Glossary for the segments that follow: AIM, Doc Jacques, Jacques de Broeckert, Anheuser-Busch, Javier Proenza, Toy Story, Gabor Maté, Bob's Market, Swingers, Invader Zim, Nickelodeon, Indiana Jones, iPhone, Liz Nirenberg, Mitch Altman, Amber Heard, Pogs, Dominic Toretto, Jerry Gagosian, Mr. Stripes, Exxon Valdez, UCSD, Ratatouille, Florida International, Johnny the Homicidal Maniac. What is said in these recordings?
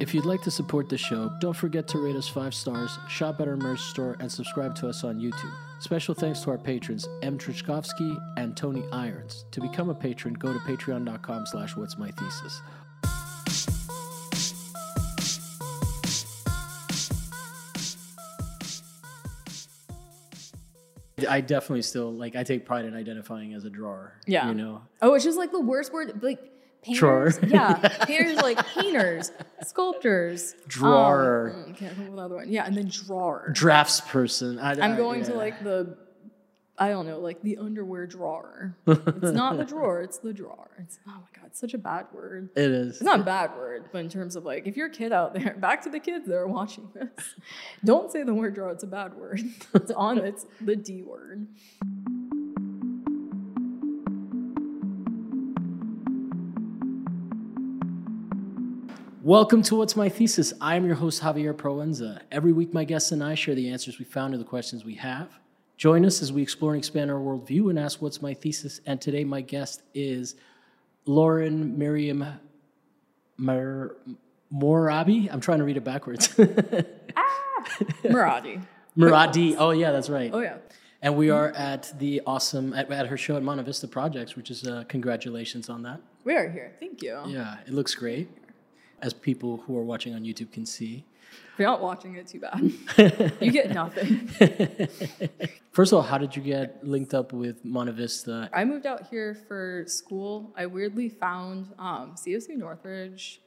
If you'd like to support the show, don't forget to rate us 5 stars, shop at our merch store, and subscribe to us on YouTube. Special thanks to our patrons, M. Trichkovsky and Tony Irons. To become a patron, go to patreon.com/whatsmythesis. I definitely still, like, I take pride in identifying as a drawer. Yeah. You know? Oh, it's just, like, the worst word, like, painters. Drawer. Yeah. Painters, like, painters, sculptors. Drawer. Can't remember the other one. Yeah, and then drawer. Draftsperson. I'm going to, like, the, I don't know, like, the underwear drawer. It's not the drawer, it's the drawer. It's, oh, my God, it's such a bad word. It is. It's not a bad word, but in terms of, like, if you're a kid out there, back to the kids that are watching this, don't say the word drawer, it's a bad word. It's on, it's the D word. Welcome to What's My Thesis. I am your host, Javier Proenza. Every week, my guests and I share the answers we found to the questions we have. Join us as we explore and expand our worldview and ask, what's my thesis? And today, my guest is Lauren Miriam Muradi. I'm trying to read it backwards. Muradi. Muradi. Oh, yeah, that's right. Oh, yeah. And we are at the awesome, at her show at Monta Vista Projects, which is, congratulations on that. We are here. Thank you. Yeah, it looks great, as people who are watching on YouTube can see. If you're not watching it, too bad. You get nothing. First of all, how did you get linked up with Monta Vista? I moved out here for school. I weirdly found CSU Northridge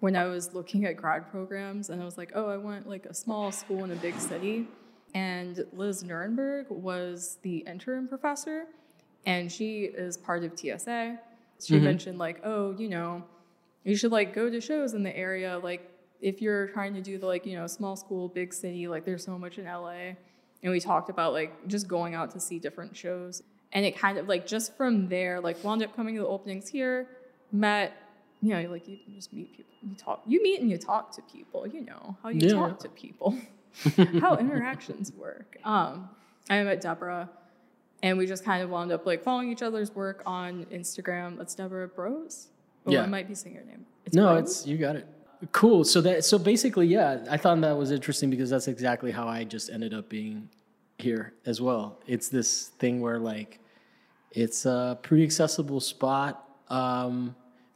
when I was looking at grad programs, and I was like, oh, I want like a small school in a big city. And Liz Nirenberg was the interim professor, and she is part of TSA. She mentioned like, oh, you know, you should like go to shows in the area, like, if you're trying to do the, like, you know, small school, big city, like, there's so much in LA. And we talked about, like, just going out to see different shows. And it kind of, like, just from there, like, wound up coming to the openings here, met, you know, like, you just meet people. You meet and you talk to people, you know, how you talk to people, how interactions work. I met Deborah, and we just kind of wound up, like, following each other's work on Instagram. That's Deborah Bros. Oh, yeah. I might be saying her name. It's no, Bros? It's, you got it. Cool. So basically, yeah, I thought that was interesting because that's exactly how I just ended up being here as well. It's this thing where, like, it's a pretty accessible spot.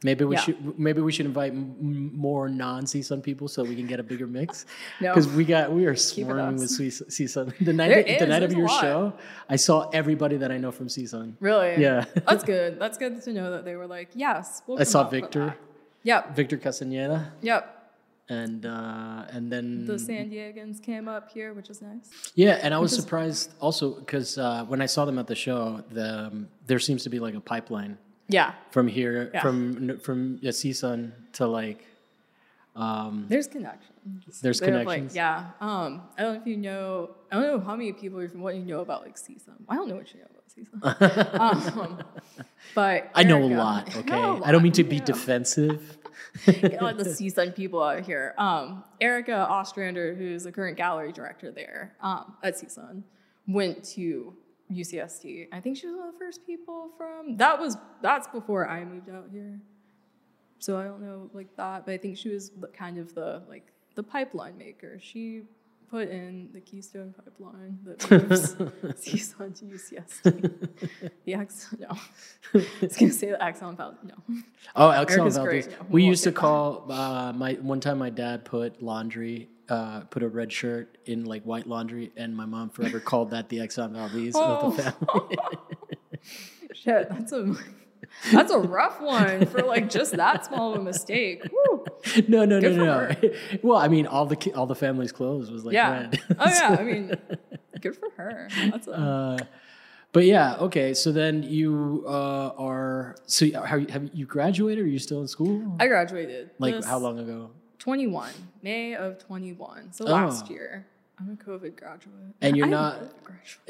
Maybe we should invite more non-CSUN people so we can get a bigger mix. No, because we are swarming with CSUN. The night of your show, I saw everybody that I know from CSUN. Really? Yeah, that's good. That's good to know that they were like, yes. We'll I saw Victor. Yep. Victor Castaneda. Yep. And then the San Diegans came up here, which is nice. Yeah, and I was surprised also because when I saw them at the show, there seems to be like a pipeline. Yeah. From here, from CSUN to like. There's connections. Yeah. I don't know how many people even what you know about like CSUN. I don't know what you know about. But I know a lot, okay? I don't mean to be defensive. Get all the CSUN people out here. Erica Ostrander, who's the current gallery director there at CSUN, went to UCSD. I think she was one of the first people from that's before I moved out here. So I don't know like that, but I think she was kind of the pipeline maker. She put in the Keystone Pipeline that moves CSUN to UCSD. The Exxon, no. I was going to say the Exxon Valdez, no. Oh, Exxon Valdez. No, we used to call, one time my dad put laundry, put a red shirt in like white laundry, and my mom forever called that the Exxon Valdez of the family. Shit, that's a rough one for like just that small of a mistake. Woo. No. Well, I mean, all the family's clothes was like red. Oh yeah, I mean, good for her. That's but yeah, okay. So then you have you graduated? Or are you still in school? I graduated. Like how long ago? 21, May of 21. So last year. I'm a COVID graduate. And you're not.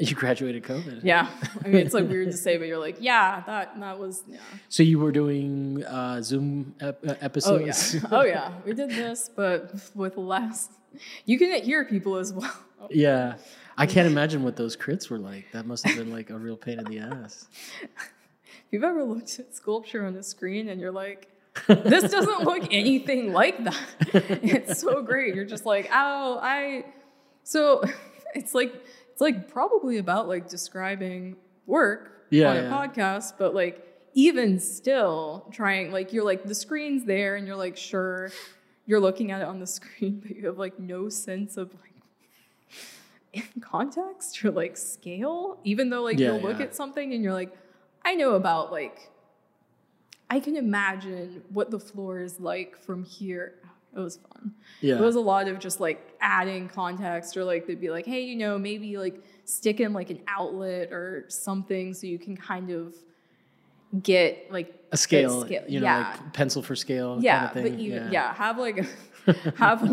You graduated COVID. Yeah. I mean, it's like weird to say, but you're like, yeah, that was, yeah. So you were doing Zoom episodes? Oh, yeah. We did this, but with less. You couldn't hear people as well. Yeah. I can't imagine what those crits were like. That must have been like a real pain in the ass. If you've ever looked at sculpture on a screen and you're like, This doesn't look anything like that. It's so great. You're just like, oh, so it's like probably about like describing work on a podcast, but like even still trying, like you're like the screen's there and you're like, sure, you're looking at it on the screen, but you have like no sense of like in context or like scale, even though like you'll look at something and you're like, I know about like, I can imagine what the floor is like from here. It was fun. Yeah. It was a lot of just like adding context, or like they'd be like, hey, you know, maybe like stick in like an outlet or something so you can kind of get like a scale. You know, like pencil for scale kind of thing. But you have like have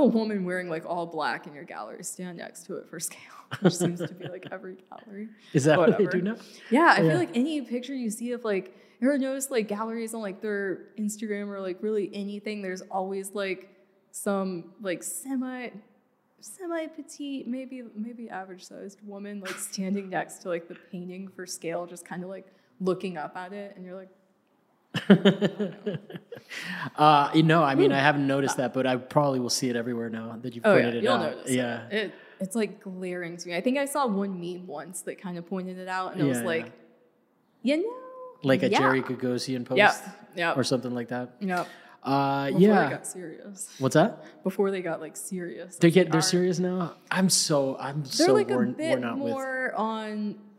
a woman wearing like all black in your gallery stand next to it for scale, which seems to be like every gallery. Is that what they do now? Yeah, I feel like any picture you see of like, you ever notice like galleries on like their Instagram or like really anything, there's always like some like semi petite, maybe average sized woman like standing next to like the painting for scale, just kind of like looking up at it, and you're like, I mean, I haven't noticed that, but I probably will see it everywhere now that you've pointed it out. Yeah, it's like glaring to me. I think I saw one meme once that kind of pointed it out, and it was like, you know, like a Jerry Gagosian post, or something like that. Yep. Before they got serious. What's that? Before they got like serious. They're serious now. I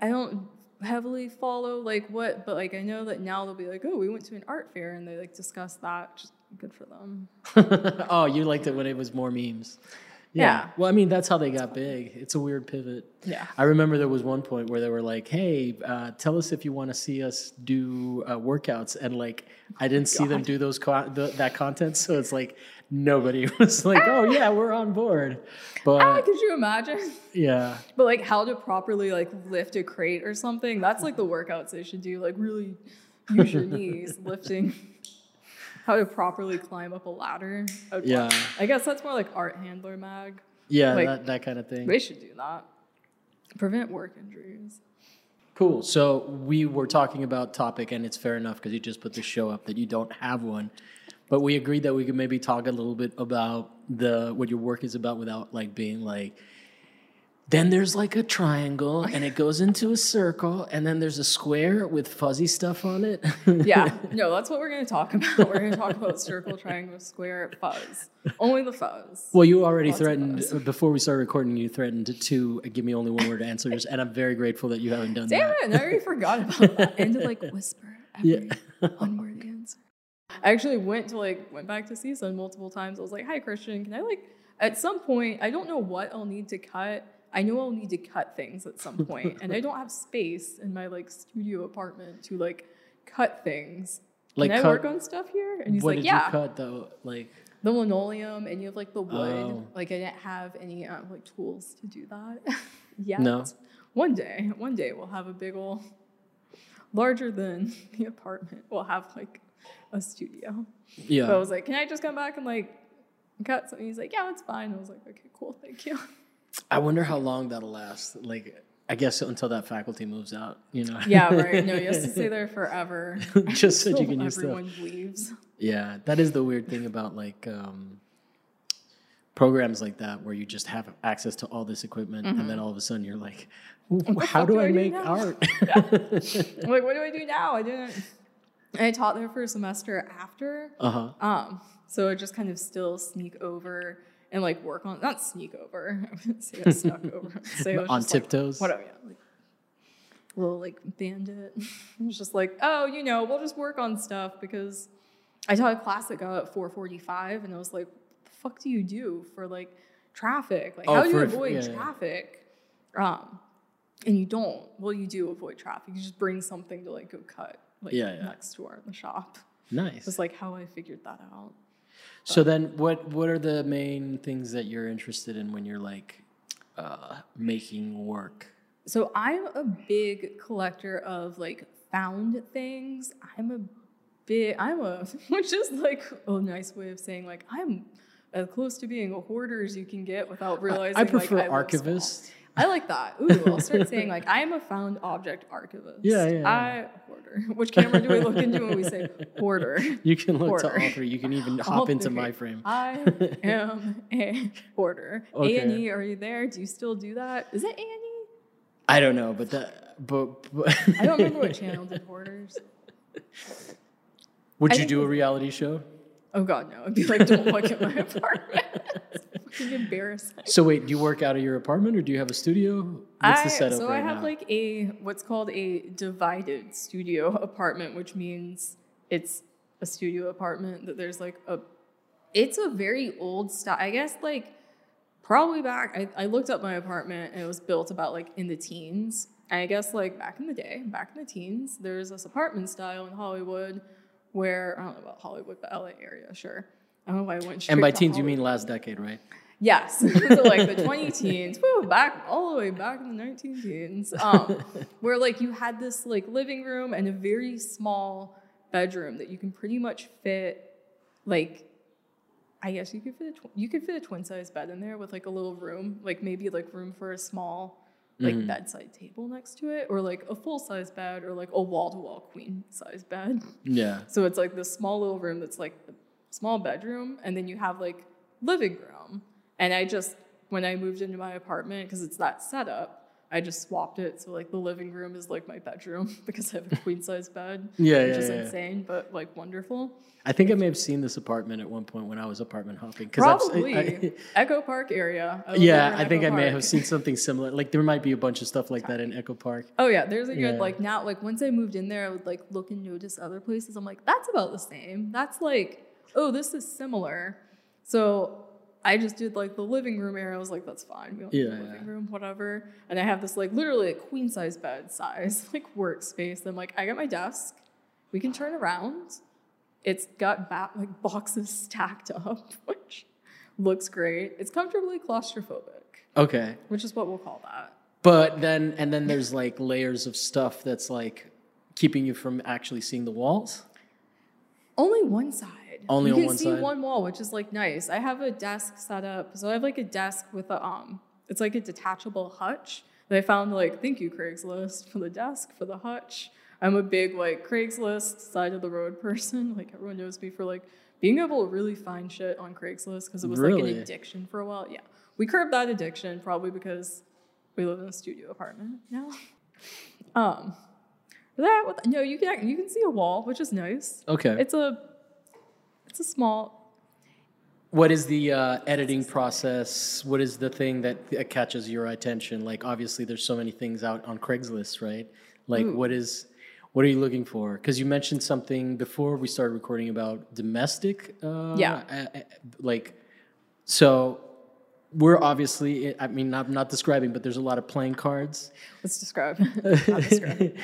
don't heavily follow like what, but like I know that now they'll be like, oh, we went to an art fair and they like discuss that. Just good for them. Oh, you liked it when it was more memes. Yeah. Well, I mean, that's how they got big. It's a weird pivot. Yeah. I remember there was one point where they were like, hey, tell us if you want to see us do workouts. And like, I didn't see them do those that content. So it's like, nobody was like, oh yeah, we're on board. But could you imagine? Yeah. But like how to properly like lift a crate or something. That's like the workouts they should do. Like really use your knees lifting. How to properly climb up a ladder. I guess that's more like Art Handler Mag. Yeah, like, that kind of thing. They should do that. Prevent work injuries. Cool. So we were talking about topic, and it's fair enough because you just put the show up that you don't have one. But we agreed that we could maybe talk a little bit about what your work is about without like being like, then there's like a triangle and it goes into a circle and then there's a square with fuzzy stuff on it. Yeah. No, that's what we're going to talk about. We're going to talk about circle, triangle, square, fuzz. Only the fuzz. Well, you already threatened, before we started recording, you threatened to give me only one word answers, and I'm very grateful that you haven't done that. Damn it, I already forgot about that. And to like whisper every one word answer. I actually went back to CSUN multiple times. I was like, hi, Christian, can I like, at some point, I don't know what I'll need to cut. I know I'll need to cut things at some point, and I don't have space in my like studio apartment to like cut things. Like, can I work on stuff here? And he's like, yeah. What did you cut though? Like the linoleum, and you have like the wood. Oh. Like I didn't have any like tools to do that. Yeah. No. One day we'll have a big old, larger than the apartment. We'll have like a studio. Yeah. So I was like, can I just come back and like cut something? He's like, yeah, it's fine. I was like, okay, cool, thank you. I wonder how long that'll last. Like, I guess until that faculty moves out, you know? Yeah, right. No, you have to stay there forever. Just so you can use stuff. Everyone leaves. Yeah, that is the weird thing about, like, programs like that where you just have access to all this equipment, mm-hmm. and then all of a sudden you're like, how do I make art? Yeah. I'm like, what do I do now? I taught there for a semester after. Uh-huh. So I just kind of still sneak over and like work on, not sneak over. I wouldn't say I snuck over. Say I was on tiptoes. Like, whatever. Yeah, like, little like bandit. I was just like, oh, you know, we'll just work on stuff because I taught a class that got at 4:45, and I was like, what the fuck do you do for like traffic? Like, how do you avoid traffic? Yeah. And you don't. Well, you do avoid traffic. You just bring something to like go cut like next door in the shop. Nice. That's like how I figured that out. So then what are the main things that you're interested in when you're like making work? So I'm a big collector of like found things. Which is like a nice way of saying like I'm as close to being a hoarder as you can get without realizing. I prefer archivist. I like that. Ooh, I'll start saying, like, I am a found object archivist. Yeah. Hoarder. Which camera do we look into when we say hoarder? You can look hoarder. To all three. You can even hop into my frame. I am a hoarder. Okay. A&E, are you there? Do you still do that? Is that A&E? I don't know, but that... But I don't remember what channel did hoarders. Would you do a reality show? Oh, God, no. I'd be like, don't look at my apartment. It's fucking embarrassing. So, wait, do you work out of your apartment or do you have a studio? What's the setup right now? So, I have like what's called a divided studio apartment, which means it's a studio apartment that there's like a... It's a very old style. I guess like probably back... I looked up my apartment and it was built about like in the teens. I guess like back in the teens, there's this apartment style in Hollywood where, I don't know about Hollywood, but LA area, sure. I don't know why I went straight And by to teens, Hollywood. You mean last decade, right? Yes. So like the 20-teens, back all the way back in the 19-teens, where like you had this like living room and a very small bedroom that you can pretty much fit, like, I guess you could fit a twin-size bed in there with like a little room, like maybe like room for a small like bedside table next to it, or like a full-size bed, or like a wall-to-wall queen-size bed. Yeah. So it's like this small little room that's like the small bedroom, and then you have like living room. And I just, when I moved into my apartment, because it's that setup, I just swapped it. So like the living room is like my bedroom because I have a queen-size bed. Which is insane, but like wonderful. I think I may have seen this apartment at one point when I was apartment hopping. Probably. Echo Park area. I think I may have seen something similar. Like there might be a bunch of stuff like that in Echo Park. Oh yeah, there's a good like now. Like once I moved in there, I would like look and notice other places. I'm like, that's about the same. That's like, oh, this is similar. So I just did like the living room area. I was like, that's fine. We don't need the living room, whatever. And I have this like literally a like, queen size bed size like workspace. I'm like, I got my desk. We can turn around. It's got like boxes stacked up, which looks great. It's comfortably claustrophobic. Okay. Which is what we'll call that. But then, and then there's like layers of stuff that's like keeping you from actually seeing the walls. Only one side. Only on one side? You can see one wall, which is, like, nice. I have a desk set up. So I have, like, a desk with a, it's, like, a detachable hutch that I found, like, thank you, Craigslist, for the desk, for the hutch. I'm a big, like, Craigslist side-of-the-road person. Like, everyone knows me for, like, being able to really find shit on Craigslist because it was, like, an addiction for a while. Yeah. We curbed that addiction probably because we live in a studio apartment now. You can see a wall, which is nice. Okay. It's a small. What is the editing process? What is the thing that catches your attention? Like, obviously, there's so many things out on Craigslist, right? Like, what are you looking for? Because you mentioned something before we started recording about domestic. So we're obviously, I mean, I'm not describing, but there's a lot of playing cards. Let's describe. I'll describe.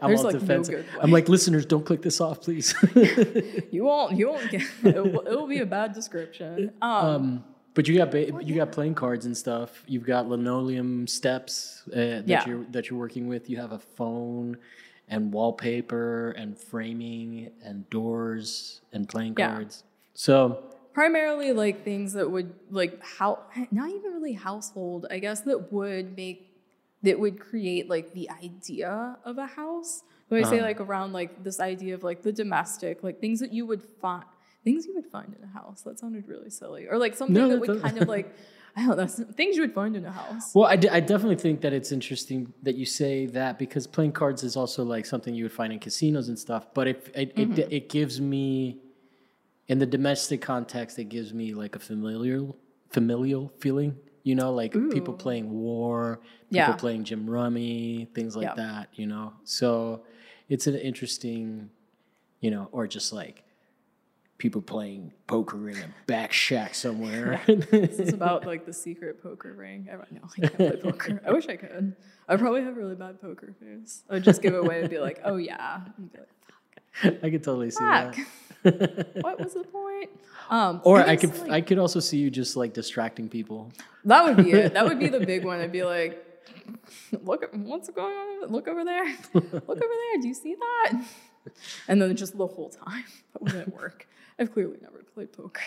I'm all like defensive. No, I'm like, listeners, don't click this off, please. You won't get it. It'll be a bad description. But you got playing cards and stuff. You've got linoleum steps that you're working with. You have a phone and wallpaper and framing and doors and playing cards. So. Primarily, like, things that would, like, not even really household, I guess, that would create, like, the idea of a house. When I say, like, around, like, this idea of, like, the domestic, like, things you would find in a house. That sounded really silly. Or, like, something that would kind of, like, I don't know, things you would find in a house. Well, I definitely think that it's interesting that you say that because playing cards is also, like, something you would find in casinos and stuff. But it gives me... In the domestic context, it gives me like a familial feeling, you know, like people playing war, people playing Jim Rummy, things like that, you know. So it's an interesting, you know, or just like people playing poker in a back shack somewhere. This is about like the secret poker ring. No, I can't play poker. I wish I could. I probably have really bad poker face. I'd just give it away and be like, oh yeah. And be like, I could totally see that. What was the point? I could also see you just like distracting people. That would be it. That would be the big one. I'd be like, look, what's going on? Look over there. Look over there. Do you see that? And then just the whole time, that wouldn't work. I've clearly never played poker.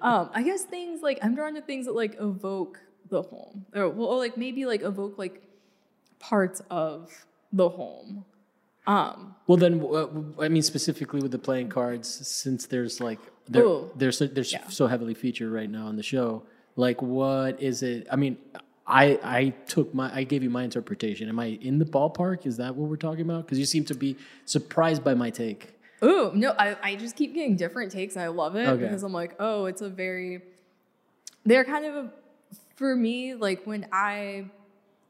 I guess things like I'm drawn to things that like evoke the home, or like maybe like evoke like parts of the home. Well, then I mean specifically with the playing cards, since there's like they're so heavily featured right now on the show. Like, what is it? I mean, I gave you my interpretation. Am I in the ballpark? Is that what we're talking about? Because you seem to be surprised by my take. Oh, no, I just keep getting different takes, and I love it because I'm like, oh, it's a very... They're kind of, for me, like when I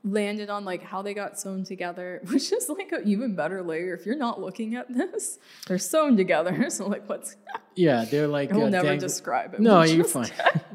landed on like how they got sewn together, which is like an even better layer if you're not looking at this. They're sewn together, so like what's... Yeah, they're like... We'll never describe it. No, you're fine.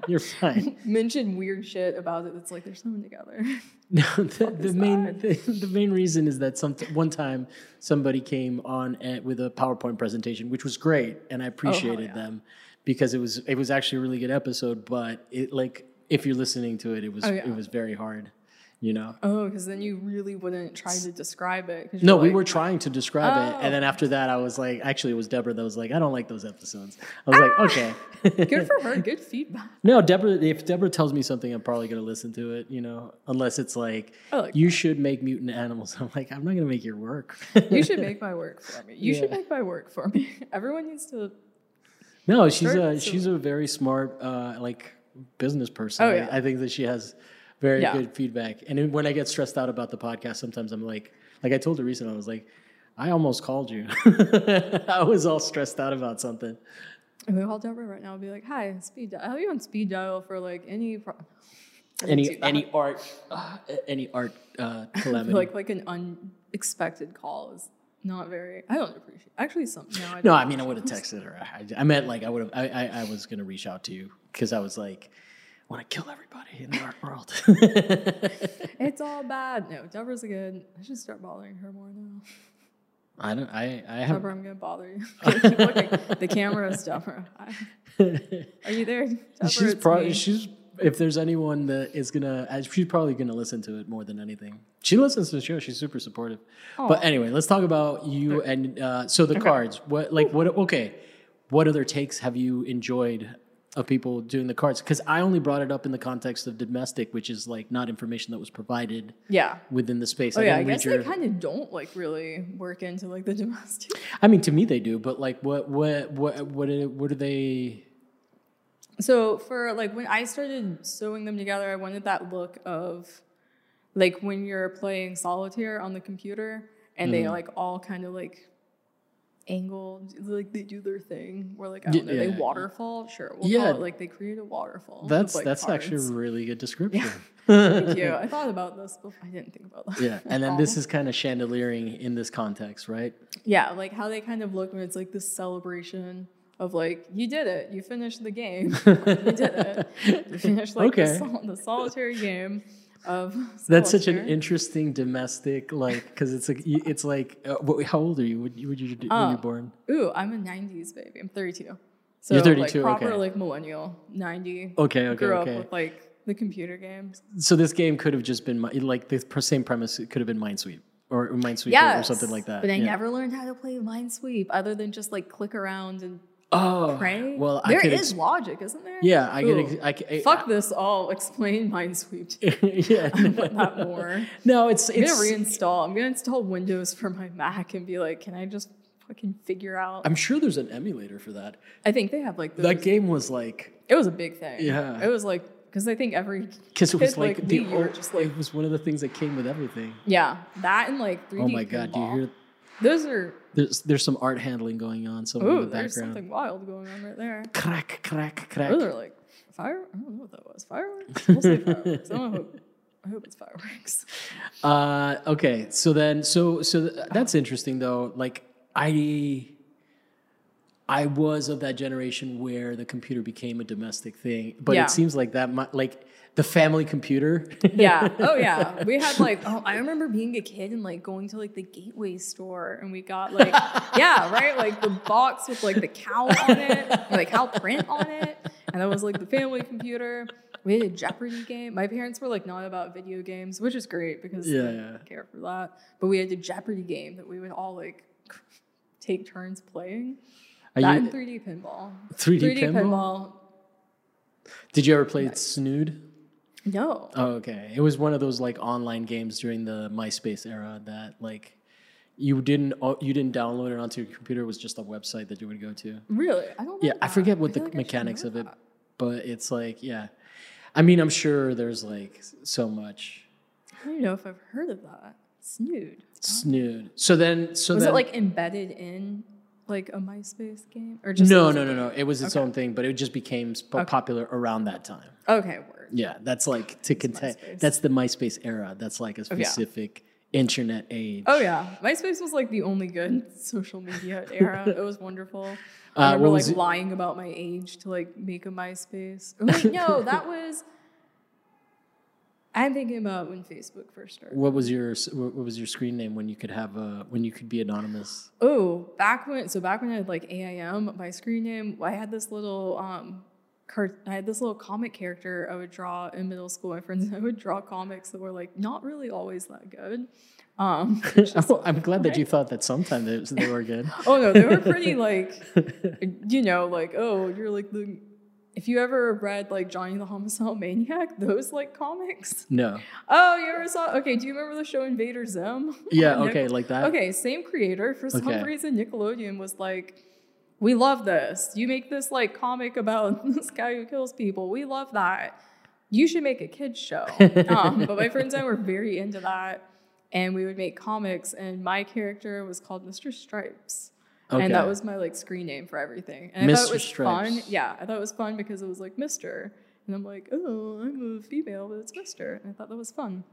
You're fine. Mention weird shit about it that's like they're sewn together. No, the main reason is that one time somebody came on with a PowerPoint presentation, which was great, and I appreciated them because it was actually a really good episode. But it, like, if you're listening to it, it was very hard, you know. Oh, because then you really wouldn't try to describe it. No, we were trying to describe it, and then after that, I was like, actually, it was Deborah that was like, I don't like those episodes. I was like, okay. Good for her. Good feedback. No, Deborah. If Deborah tells me something, I'm probably gonna listen to it. You know, unless it's like, you should make mutant animals. I'm like, I'm not gonna make your work. You should make my work for me. You should make my work for me. Everyone needs to. No, she's a very smart like business person. Oh, yeah. I think that she has very good feedback. And when I get stressed out about the podcast, sometimes I'm like I told her recently, I was like, I almost called you. I was all stressed out about something. And we call Deborah right now and be like, hi, speed dial. How are you on speed dial for like any art calamity? like an unexpected call is not very... I don't appreciate it. Actually, something. No, I mean, I would have texted her. I meant like I would have... I was going to reach out to you because I was like, I want to kill everybody in the art world. It's all bad. No, Deborah's good. I should start bothering her more now. I have. Deborah, I'm gonna bother you. Okay, keep looking. The camera is Deborah. Are you there, Deborah? She's if there's anyone that is gonna, she's probably gonna listen to it more than anything. She listens to the show. She's super supportive. Aww. But anyway, let's talk about you and so the cards. What other takes have you enjoyed of people doing the cards? Because I only brought it up in the context of domestic, which is like not information that was provided within the space. I guess they kind of don't like really work into like the domestic. I mean, to me they do, but like what do they... So for like when I started sewing them together, I wanted that look of like when you're playing solitaire on the computer and they like all kind of like angled, like they do their thing where like I don't know, they waterfall, sure, we'll call it like they create a waterfall. That's cards. Actually a really good description. Thank you. I thought about this before. I didn't think about that. Yeah, and then this is kind of chandeliering in this context, right? Yeah, like how they kind of look when it's like this celebration of like, you did it, you finished the game. You did it, you finished like the solitary game. That's such an interesting domestic, like, because how old are you? When you were born? Ooh, I'm a 90s baby. I'm 32. So you're 32. Like, proper like millennial 90. Grew up with like the computer games. So this game could have just been like the same premise. It could have been Minesweeper or something like that. But I never learned how to play Minesweep other than just like click around and... Oh, pray? Well, there is logic, isn't there? Yeah, I get it. Fuck this! I'll explain Minesweep. Yeah, not more. No, I'm gonna install Windows for my Mac and be like, can I just fucking figure out? I'm sure there's an emulator for that. I think they have like those. That game was like... It was a big thing. Yeah, it was like because I think because it was like it was one of the things that came with everything. Yeah, that and like 3D. Oh my god! Do you hear? Those are... There's some art handling going on somewhere in the background. There's something wild going on right there. Crack, crack, crack. Those are like fire... I don't know what that was. Fireworks? We'll say fireworks. I hope it's fireworks. Okay. So then... So that's interesting, though. Like, I was of that generation where the computer became a domestic thing. But it seems like that... Like, the family computer. Yeah. Oh, yeah. We had like... Oh, I remember being a kid and like going to like the Gateway store and we got like... Yeah, right? Like the box with like the cow on it. Or, like cow print on it. And that was like the family computer. We had a Jeopardy game. My parents were like not about video games, which is great because they didn't care for that. But we had a Jeopardy game that we would all like take turns playing. And 3D pinball. 3D pinball? Did you ever play Snood? No. Oh, okay. It was one of those like online games during the MySpace era that like you didn't download it onto your computer. It was just a website that you would go to. Really? I don't know. Yeah, that. I forget what the mechanics of it, but it's like, yeah. I mean, I'm sure there's like so much. I don't know if I've heard of that. Snood. So then was it like embedded in like a MySpace game or just no. It was its own thing, but it just became popular around that time. Okay, word. Yeah, that's like that's the MySpace era. That's like a specific internet age. Oh yeah, MySpace was like the only good social media era. It was wonderful. I remember like lying about my age to like make a MySpace. I'm like, no, that was. I'm thinking about when Facebook first started. What was your screen name when you could have be anonymous? Oh, back when I had like AIM, my screen name, I had this little comic character I would draw in middle school. My friends and I would draw comics that were like not really always that good. I'm glad that you thought that sometimes they were good. Oh no, they were pretty like, you know, like, oh, you're like the. If you ever read, like, Johnny the Homicidal Maniac, those, like, comics? No. Oh, you ever saw? Okay, do you remember the show Invader Zim? Yeah, okay, like that. Okay, same creator. For some reason, Nickelodeon was like, we love this. You make this, like, comic about this guy who kills people. We love that. You should make a kid's show. But my friends and I were very into that, and we would make comics, and my character was called Mr. Stripes. Okay. And that was my, like, screen name for everything. And I thought it was fun. Yeah, I thought it was fun because it was, like, Mr. And I'm like, oh, I'm a female, but it's Mr. And I thought that was fun.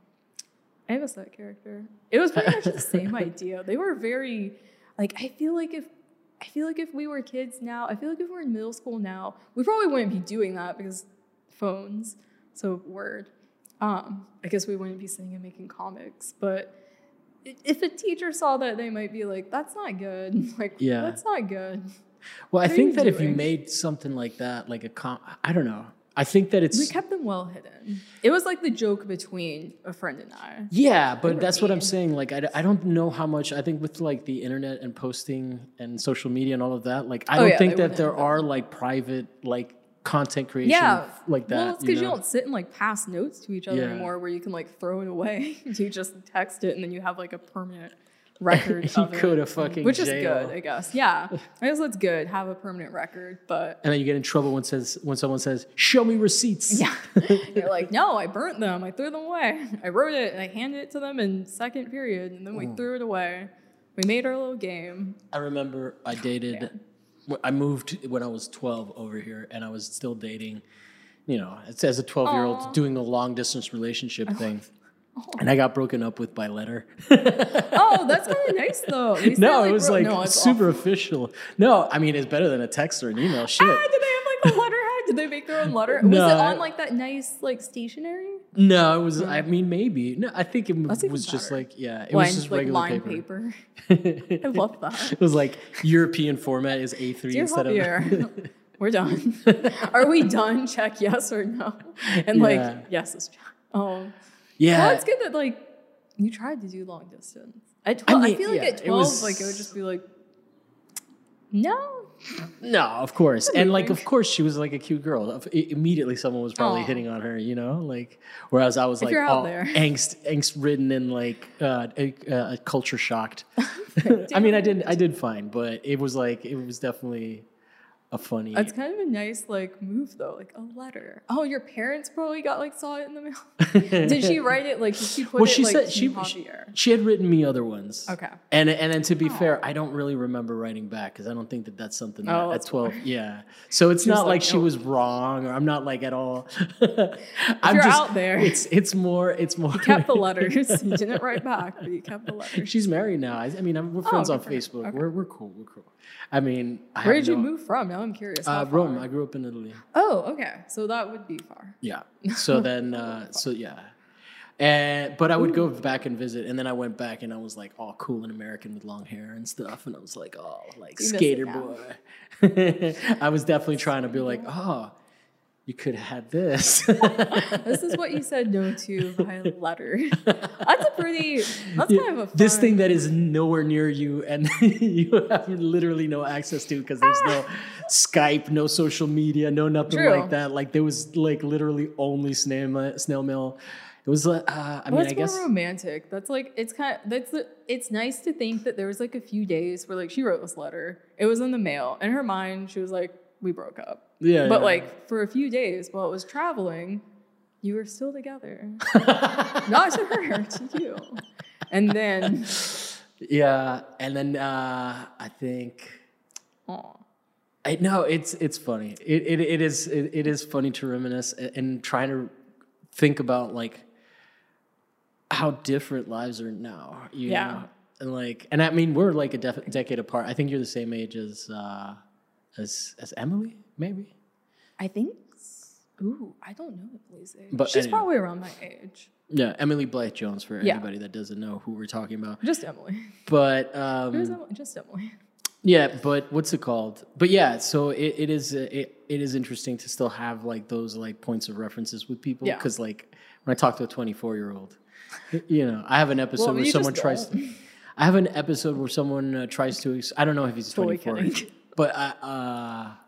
I miss that character. It was pretty much the same idea. They were very, like, I feel like if we were kids now, I feel like if we were in middle school now, we probably wouldn't be doing that because phones, so word. I guess we wouldn't be sitting and making comics, but... If a teacher saw that, they might be like, that's not good. Like, yeah. That's not good. Well, I think that doing? If you made something like that, like a I don't know. I think that it's... We kept them well hidden. It was like the joke between a friend and I. Yeah, but that's what I'm saying. Like, I don't know how much... I think with, like, the internet and posting and social media and all of that, like, I don't think that there are, like, private, like, content creation like that. Well, it's because you don't sit and like pass notes to each other anymore where you can like throw it away. You just text it and then you have like a permanent record of it. You go to fucking which jail. Is good, I guess. Yeah. I guess that's good. Have a permanent record, but... And then you get in trouble when someone says, show me receipts. Yeah. You're like, no, I burnt them. I threw them away. I wrote it and I handed it to them in second period and then we threw it away. We made our little game. I remember I dated... Man. I moved when I was 12 over here, and I was still dating, you know, as a 12-year-old doing a long-distance relationship thing. And I got broken up with by letter. Oh, that's kind of nice, though. No, it was super official. No, I mean, it's better than a text or an email. Shit. Ah, did they have, like, a letterhead? Did they make their own letter? No, was it on, like, that nice, like, stationery? No, it was, I mean, maybe. No, I think it was just like, yeah, it was just like regular line paper. I love that. It was like European format is A3 instead of... We're done. Are we done? Check yes or no. And like, yes is check. Oh. Yeah. Well, it's good that like you tried to do long distance. I feel like at 12, like it would just be like, no. No, of course. And like, of course, she was like a cute girl. Immediately someone was probably hitting on her, you know, like, whereas I was like all angst ridden and like culture shocked. I mean, I did fine, but it was definitely a funny. It's kind of a nice like move though, like a letter. Oh, your parents probably saw it in the mail. Did she write it? Like, did she put she said she had written me other ones. Okay. And then to be fair, I don't really remember writing back because I don't think that that's something that at 12. Fair. Yeah. So it's not like she was wrong or I'm not like at all. You're just, out there. It's more. You kept the letters. You didn't write back, but you kept the letters. She's married now. I mean, we're friends on Facebook. Okay. We're cool. We're cool. I mean, where did you move from? Now I'm curious. Rome. I grew up in Italy. Oh, okay. So that would be far. Yeah. So then, but I would go back and visit, and then I went back, and I was like all cool and American with long hair and stuff, and I was like, oh, like you skater boy. I was definitely trying to be like, oh, you could have had this. This is what you said no to by letter. That's a pretty, that's yeah, kind of a fun. This thing that is nowhere near you and you have literally no access to because there's no Skype, no social media, no nothing True. Like that. Like there was like literally only snail mail. It was, I mean, I guess. That's more romantic. That's like, it's kind of, that's, it's nice to think that there was like a few days where like she wrote this letter. It was in the mail. In her mind, she was like, we broke up. Yeah. But yeah, like for a few days while it was traveling, you were still together. Not to her, to you. And then. Yeah. And then I think. Aw. I know it's funny. It is funny to reminisce and trying to think about like how different lives are now. You know? And like, and I mean, we're like a decade apart. I think you're the same age as Emily, maybe? I think, ooh, I don't know what Emily's age. But she's anyway, probably around my age. Yeah, Emily Blythe Jones, for anybody that doesn't know who we're talking about. Just Emily. But, just Emily. Yeah, but what's it called? But yeah, so it is interesting to still have like those like points of references with people. Because like when I talk to a 24-year-old, you know, I have an episode where someone tries to, I don't know if he's 24. But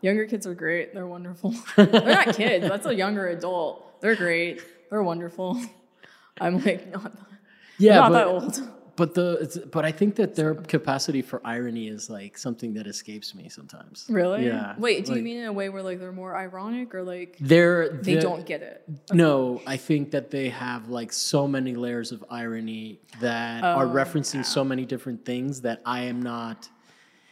younger kids are great. They're wonderful. They're not kids. That's a younger adult. They're great. They're wonderful. I'm like not that old. But I think that their capacity for irony is like something that escapes me sometimes. Really? Yeah. Wait, do you mean in a way where like they're more ironic or like they don't get it? Okay. No, I think that they have like so many layers of irony that are referencing so many different things that I am not.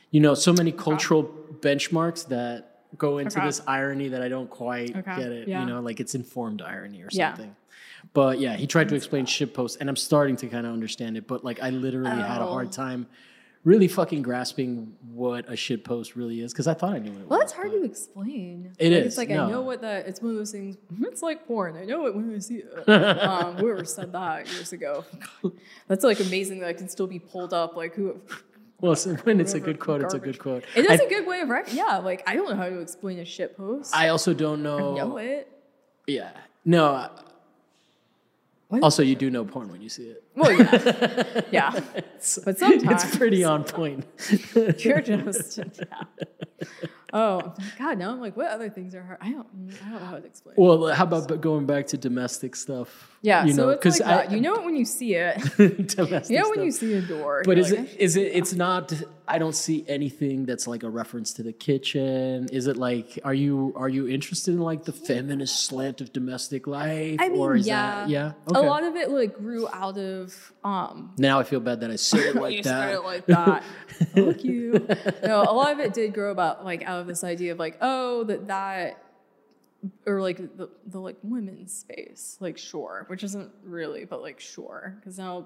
You know, so many cultural benchmarks that go into this irony that I don't quite get it. Yeah. You know, like it's informed irony or something. But yeah, he tried to explain shitpost, and I'm starting to kind of understand it. But like, I literally had a hard time really fucking grasping what a shitpost really is because I thought I knew it. Well, it's hard to explain. It is. It's like I know what that. It's one of those things. It's like porn. I know it when I see it. Whoever said that years ago. That's like amazing that I can still be pulled up. Like who. Well, so when it's a good quote, it's a good quote. It is a good way of referencing. Yeah, like, I don't know how to explain a shit post. I also don't know. I know it. Yeah. No. Also, you do know porn when you see it. Well, yeah. Yeah. But sometimes. It's pretty on point. You're just, yeah. Oh, God, now I'm like, what other things are hard? I don't know how to explain. Well, how about going back to domestic stuff? Yeah, you know, because like you know it when you see it. Domestic you know when stuff. You see a door. But is like, it's not, I don't see anything that's like a reference to the kitchen. Is it like, are you interested in like the feminist slant of domestic life? I mean, or is that, yeah? Okay. A lot of it like grew out of. Now I feel bad that I said it like that. You said it like that. Fuck you. No, a lot of it did grow about like out of this idea of like, oh, that or like the like women's space, like sure, which isn't really, but like sure, because now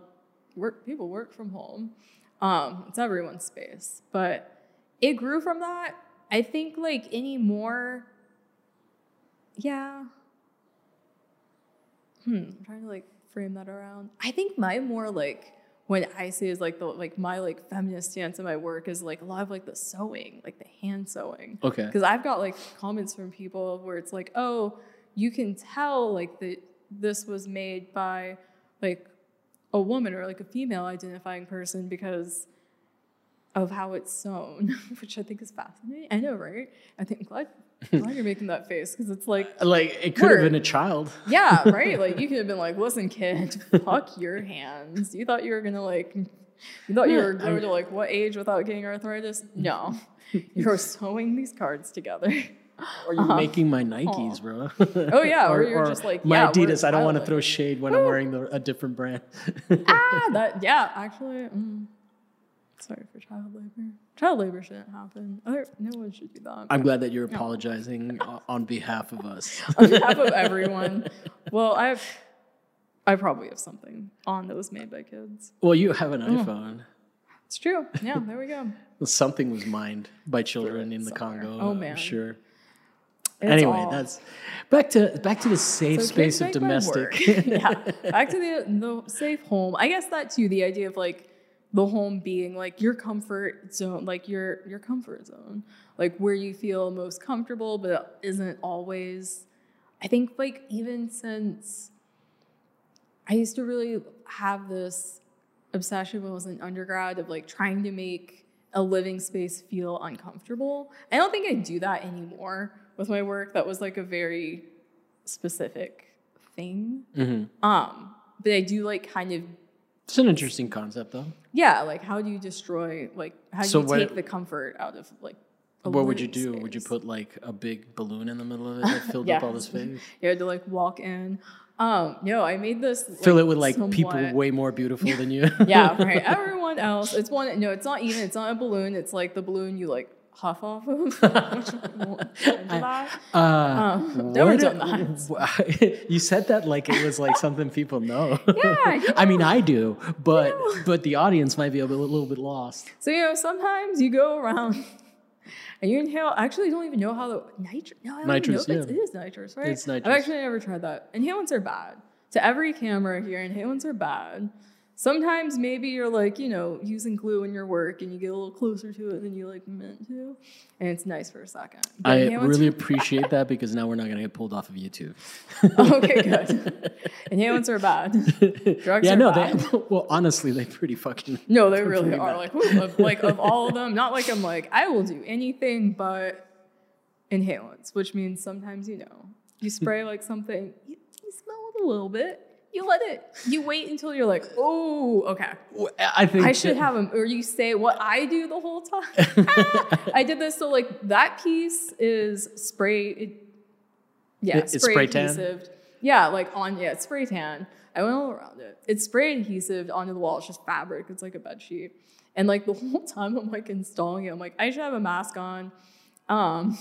people work from home. It's everyone's space, but it grew from that. I think like any more, yeah. I'm trying to like frame that around. I think my more like. When I say is like the like my like feminist stance in my work is like a lot of like the sewing, like the hand sewing. Okay. Because I've got like comments from people where it's like, oh, you can tell like that this was made by like a woman or like a female identifying person because of how it's sewn, which I think is fascinating. I know, right? I think I'm glad you're making that face because it's like it could have been a child. Yeah, right. Like you could have been like, listen, kid, fuck your hands. You thought you were gonna like, you were going to like what age without getting arthritis? No, you're sewing these cards together. Or you're making my Nikes, bro. Oh yeah, or you're just like my Adidas. I don't want to throw shade when I'm wearing a different brand. Actually. Sorry for child labor. Child labor shouldn't happen. No one should do that. I'm glad that you're apologizing on behalf of us. On behalf of everyone. Well, I probably have something on that was made by kids. Well, you have an iPhone. It's true. Yeah, there we go. Well, something was mined by children in the Congo. Oh man, I'm sure. It's anyway, that's back to the safe space of domestic. Yeah, back to the safe home. I guess that too. The idea of like. The home being like your comfort zone, like your comfort zone, like where you feel most comfortable, but it isn't always I think like even since I used to really have this obsession when I was an undergrad of like trying to make a living space feel uncomfortable. I don't think I do that anymore with my work. That was like a very specific thing. Mm-hmm. But I do like kind of... It's an interesting concept though. Yeah, like how do you destroy, like how do you take the comfort out of like a living space? What would you do? Would you put like a big balloon in the middle of it that filled up all the space? You had to like walk in. No, I made this. Like, fill it with like somewhat... people way more beautiful than you. Yeah, right. Everyone else. It's one. No, it's not even. It's not a balloon. It's like the balloon you like huff off of. Never done that. You said that like it was like something people know. Yeah. I mean, I do, but the audience might be a little bit lost. So you know, sometimes you go around. And you inhale, I actually don't even know how the, nitrous, it is nitrous, right? It's nitrous. I've actually never tried that. Inhalants are bad. To every camera here, inhalants are bad. Sometimes maybe you're like, you know, using glue in your work and you get a little closer to it than you like meant to. And it's nice for a second. But I really appreciate that because now we're not going to get pulled off of YouTube. Okay, good. Inhalants are bad. Drugs are bad. Well, honestly, they pretty fucking... No, they really are. Bad. Like of all of them, not like I'm like, I will do anything but inhalants, which means sometimes, you know, you spray like something, you smell it a little bit. You let it, you wait until you're like, oh, okay. I think I should have them. Or you say what I do the whole time. I did this. So like that piece is spray. Spray adhesived. Yeah. Like on, it's spray tan. I went all around it. It's spray adhesived onto the wall. It's just fabric. It's like a bed sheet. And like the whole time I'm like installing it. I'm like, I should have a mask on. And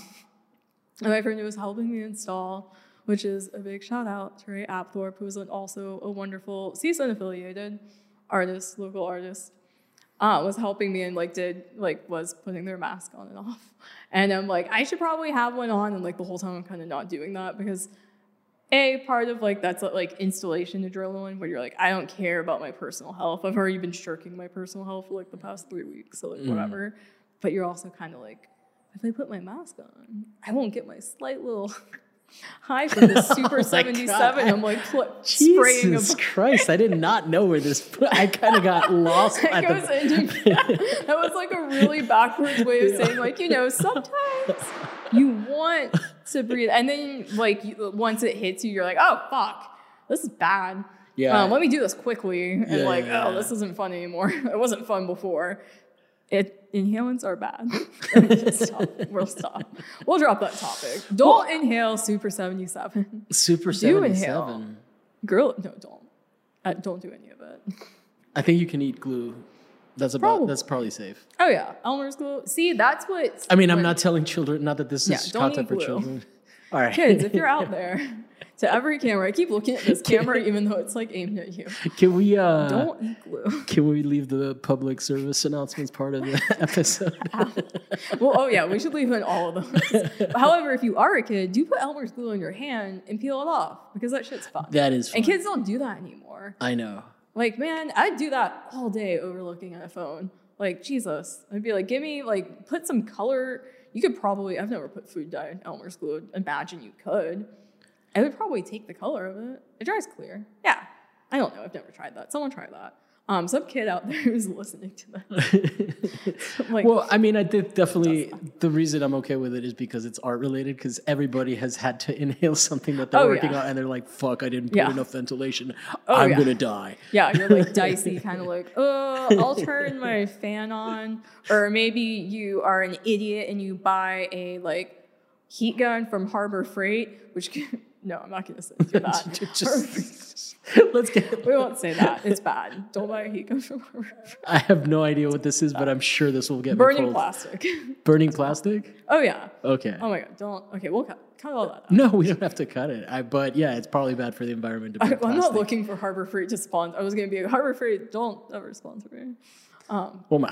my friend who was helping me install, which is a big shout out to Ray Apthorpe, who is also a wonderful CSUN affiliated artist, local artist, was helping me and like was putting their mask on and off. And I'm like, I should probably have one on. And like the whole time I'm kind of not doing that because part of like, that's like installation adrenaline where you're like, I don't care about my personal health. I've already been shirking my personal health for like the past 3 weeks. So like whatever, but you're also kind of like, if I put my mask on, I won't get my slight little... Hi from the Super 77. I'm like, spraying. Jesus Christ! I did not know where this. I kind of got lost. That was like a really backwards way of saying, like, you know, sometimes you want to breathe, and then like once it hits you, you're like, oh fuck, this is bad. Yeah. Let me do this quickly, and this isn't fun anymore. It wasn't fun before. Inhalants are bad. We'll stop. We'll drop that topic. Don't inhale Super 77. Super 77. Do inhale. Girl, no, don't. Don't do any of it. I think you can eat glue. That's probably safe. Oh yeah, Elmer's glue. See, that's what. I mean, I'm not telling children. Not that this is content for children. All right, kids, if you're out there. To every camera. I keep looking at this camera even though it's like aimed at you. Can we don't eat glue. Can we leave the public service announcements part of the episode? We should leave in all of those. However, if you are a kid, do put Elmer's glue in your hand and peel it off because that shit's fun. That is fun. And kids don't do that anymore. I know. Like, man, I'd do that all day overlooking at a phone. Like, Jesus. I'd be like, give me like put some color. You could probably I've never put food dye in Elmer's glue. Imagine you could. I would probably take the color of it. It dries clear. Yeah. I don't know. I've never tried that. Someone try that. Some kid out there who's listening to that. Like, well, I mean, I did definitely, the reason I'm okay with it is because it's art related because everybody has had to inhale something that they're working on and they're like, fuck, I didn't put enough ventilation. I'm going to die. Yeah, you're like dicey, kind of like, oh, I'll turn my fan on. Or maybe you are an idiot and you buy a like heat gun from Harbor Freight, which can... No, I'm not going to say that. We won't say that. It's bad. Don't buy a heat gun from Harbor Freight. I have no idea what this is, but I'm sure this will get me cold. Burning plastic? Oh, yeah. Okay. Oh, my God. Okay, we'll cut all that out. No, we don't have to cut it. But, yeah, it's probably bad for the environment to burn plastic. I'm not looking for Harbor Freight to sponsor. I was going to be like, Harbor Freight, don't ever sponsor me. I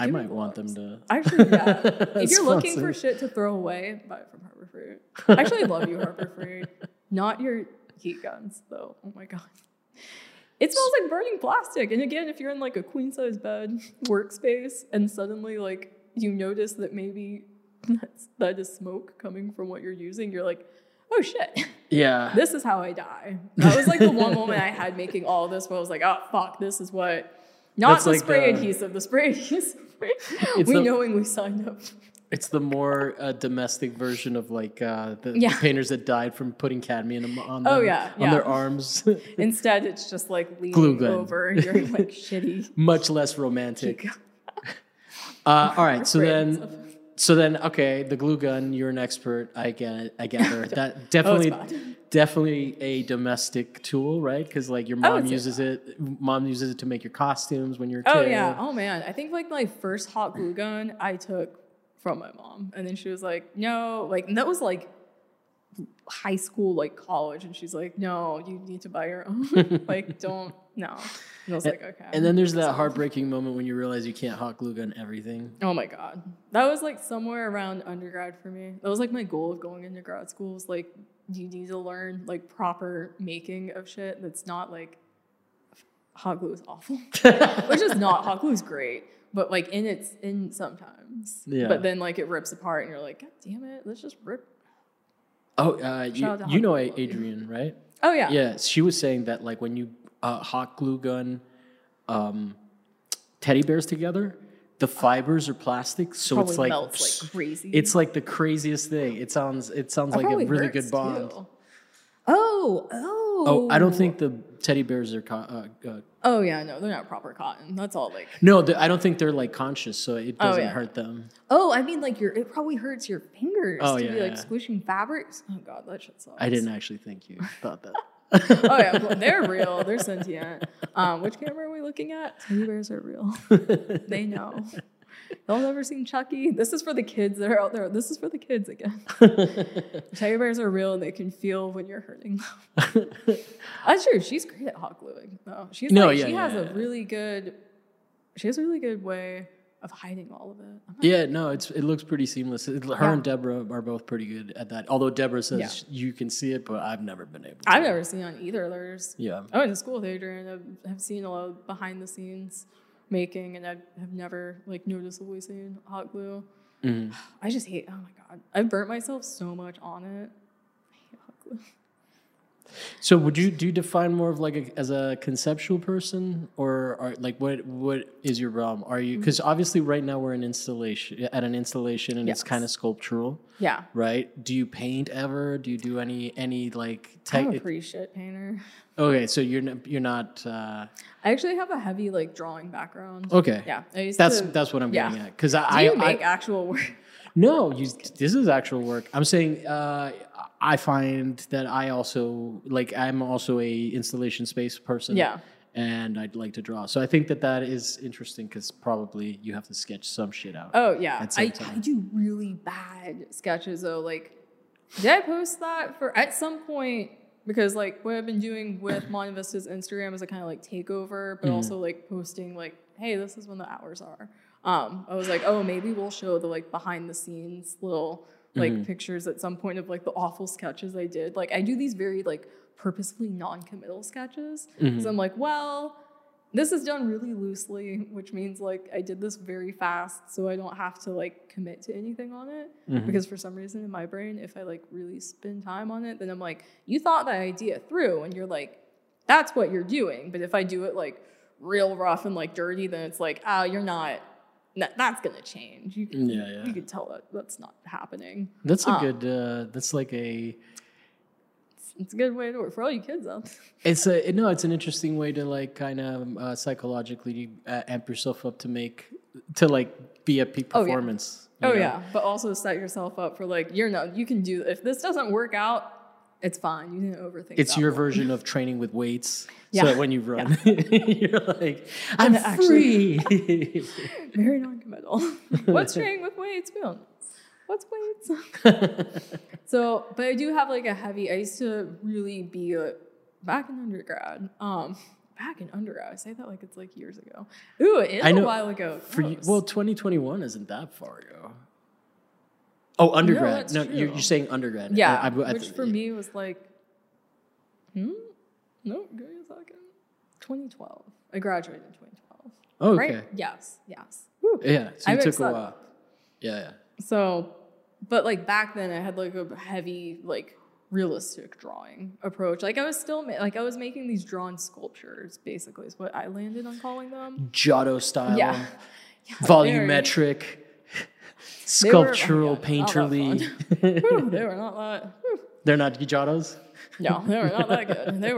might want them to. Actually, yeah. If you're looking for shit to throw away, buy it from Harbor Freight. I actually love you, Harbor Freight. Not your heat guns, though. Oh, my God. It smells like burning plastic. And, again, if you're in, like, a queen-size bed workspace and suddenly, like, you notice that maybe that is smoke coming from what you're using, you're like, oh shit. Yeah. This is how I die. That was like the one moment I had making all of this where I was like, oh fuck, this is what, not the, like spray adhesive, the spray adhesive. Knowing we signed up. It's the more domestic version of like the painters that died from putting cadmium on their arms. Instead, it's just like leaning over and you're like shitty. Much less romantic. All right. So then, okay, the glue gun, you're an expert. I gather. That definitely a domestic tool, right? Because like your mom uses it. Mom uses it to make your costumes when you're a kid. Oh yeah. Oh man. I think like my first hot glue gun I took from my mom, and then she was like, no, like, and that was like high school, like college, and she's like, no, you need to buy your own. Like, don't, no. And I was like, okay. And then there's that heartbreaking moment when you realize you can't hot glue gun everything. Oh my god, that was like somewhere around undergrad for me. That was like my goal of going into grad school, was like, you need to learn like proper making of shit. That's not like, hot glue is awful. Which is not, hot glue is great. But like in sometimes, yeah. But then like it rips apart, and you're like, god damn it, let's just rip. Oh, you know Adrienne, right? Oh yeah. Yeah, she was saying that like when you hot glue gun teddy bears together, the fibers are plastic, so probably it's like melts like crazy. It's like the craziest thing. It sounds like a really good bond. Too. Oh, I don't think the teddy bears are oh yeah, no, they're not proper cotton. That's all like. No, I don't think they're like conscious, so it doesn't hurt them. Oh, I mean, like it probably hurts your fingers to be squishing fabrics. Oh god, that shit sucks. I didn't actually think you thought that. Oh yeah, well, they're real. They're sentient. Which camera are we looking at? Teddy bears are real. They know. Y'all never seen Chucky? This is for the kids that are out there. This is for the kids again. Teddy bears are real, and they can feel when you're hurting them. That's true. She's great at hot gluing, though. She has a really good way of hiding all of it. It looks pretty seamless. And Deborah are both pretty good at that. Although Deborah says you can see it, but I've never been able to. I've never seen it on either of theirs. Yeah. I went to school with Adrienne. I've seen a lot of behind the scenes making, and I have never like noticeably seen hot glue. Mm-hmm. I just hate, oh my god, I burnt myself so much on it. I hate hot glue. So do you define more of like as a conceptual person, or are, like what is your realm? Are you, because obviously right now we're at an installation and it's kind of sculptural. Yeah. Right? Do you paint ever? Do you do any like? I'm a pretty shit painter. Okay, so you're not. I actually have a heavy like drawing background. Okay. Yeah. That's what I'm getting at, because I make actual work. No, this is actual work. I'm saying I find that I'm also a installation space person. Yeah. And I'd like to draw. So I think that is interesting, because probably you have to sketch some shit out. Oh, yeah. I do really bad sketches, though. Like, did I post that at some point? Because, like, what I've been doing with Monta Vista's Instagram is a kind of, like, takeover, but also, like, posting, like, hey, this is when the hours are. I was like, oh, maybe we'll show the, like, behind-the-scenes little, like, pictures at some point of, like, the awful sketches I did. Like, I do these very, like, purposefully non-committal sketches. Because I'm like, well, this is done really loosely, which means, like, I did this very fast, so I don't have to, like, commit to anything on it. Mm-hmm. Because for some reason in my brain, if I, like, really spend time on it, then I'm like, you thought that idea through, and you're like, that's what you're doing. But if I do it, like, real rough and, like, dirty, then it's like, oh, you're not... That's gonna change. You can tell that's not happening. That's a good. That's like a. It's a good way to work for all you kids, though. It's an interesting way to like kind of psychologically amp yourself up to be at peak performance. Oh yeah, but also set yourself up for like you can do. If this doesn't work out, it's fine. You didn't overthink it. It's your version of training with weights. Yeah. So that when you run, you're like, I'm free. Very non-committal. What's training with weights? We don't know. What's weights? So, but I do have like a heavy, I used to really be back in undergrad. I say that like it's like years ago. Ooh, it is a while ago. For you, well, 2021 isn't that far ago. Oh, undergrad. No, you're saying undergrad. Yeah, which for me was like, no, give me a second. 2012. I graduated in 2012. Oh, okay. Right? Yes. Woo. Yeah, so it took a while. Yeah. So, but like back then I had like a heavy like realistic drawing approach. Like I was still I was making these drawn sculptures, basically is what I landed on calling them. Giotto style, yeah, volumetric, sculptural, painterly. They were not that. They're not Giottos? No, they were not that good. They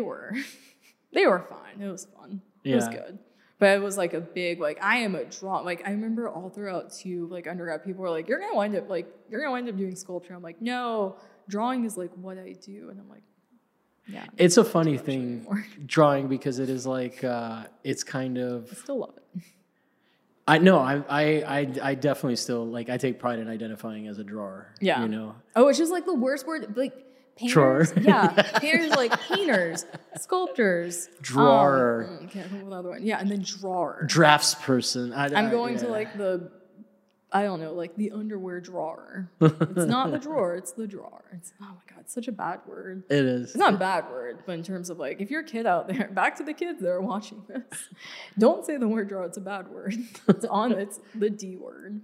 were fine. It was fun. Yeah. It was good. But it was like a big, like, I am a draw. Like, I remember all throughout undergrad, people were like, you're going to wind up doing sculpture. I'm like, no, drawing is like what I do. And I'm like, yeah. It's a funny thing, drawing, because it is like, it's kind of. I still love it. I definitely still, like, I take pride in identifying as a drawer. Yeah. You know? Oh, it's just like the worst word, like. Painters, drawer. Yeah, painters, like painters, sculptors, drawer. Can't think of another one. Yeah, and then drawer, drafts person. I'm going to like the, I don't know, like the underwear drawer. It's not the drawer, it's the drawer. It's, oh my god, it's such a bad word. It is. It's not a bad word, but in terms of like, if you're a kid out there, back to the kids that are watching this, don't say the word drawer. It's a bad word. It's the D word.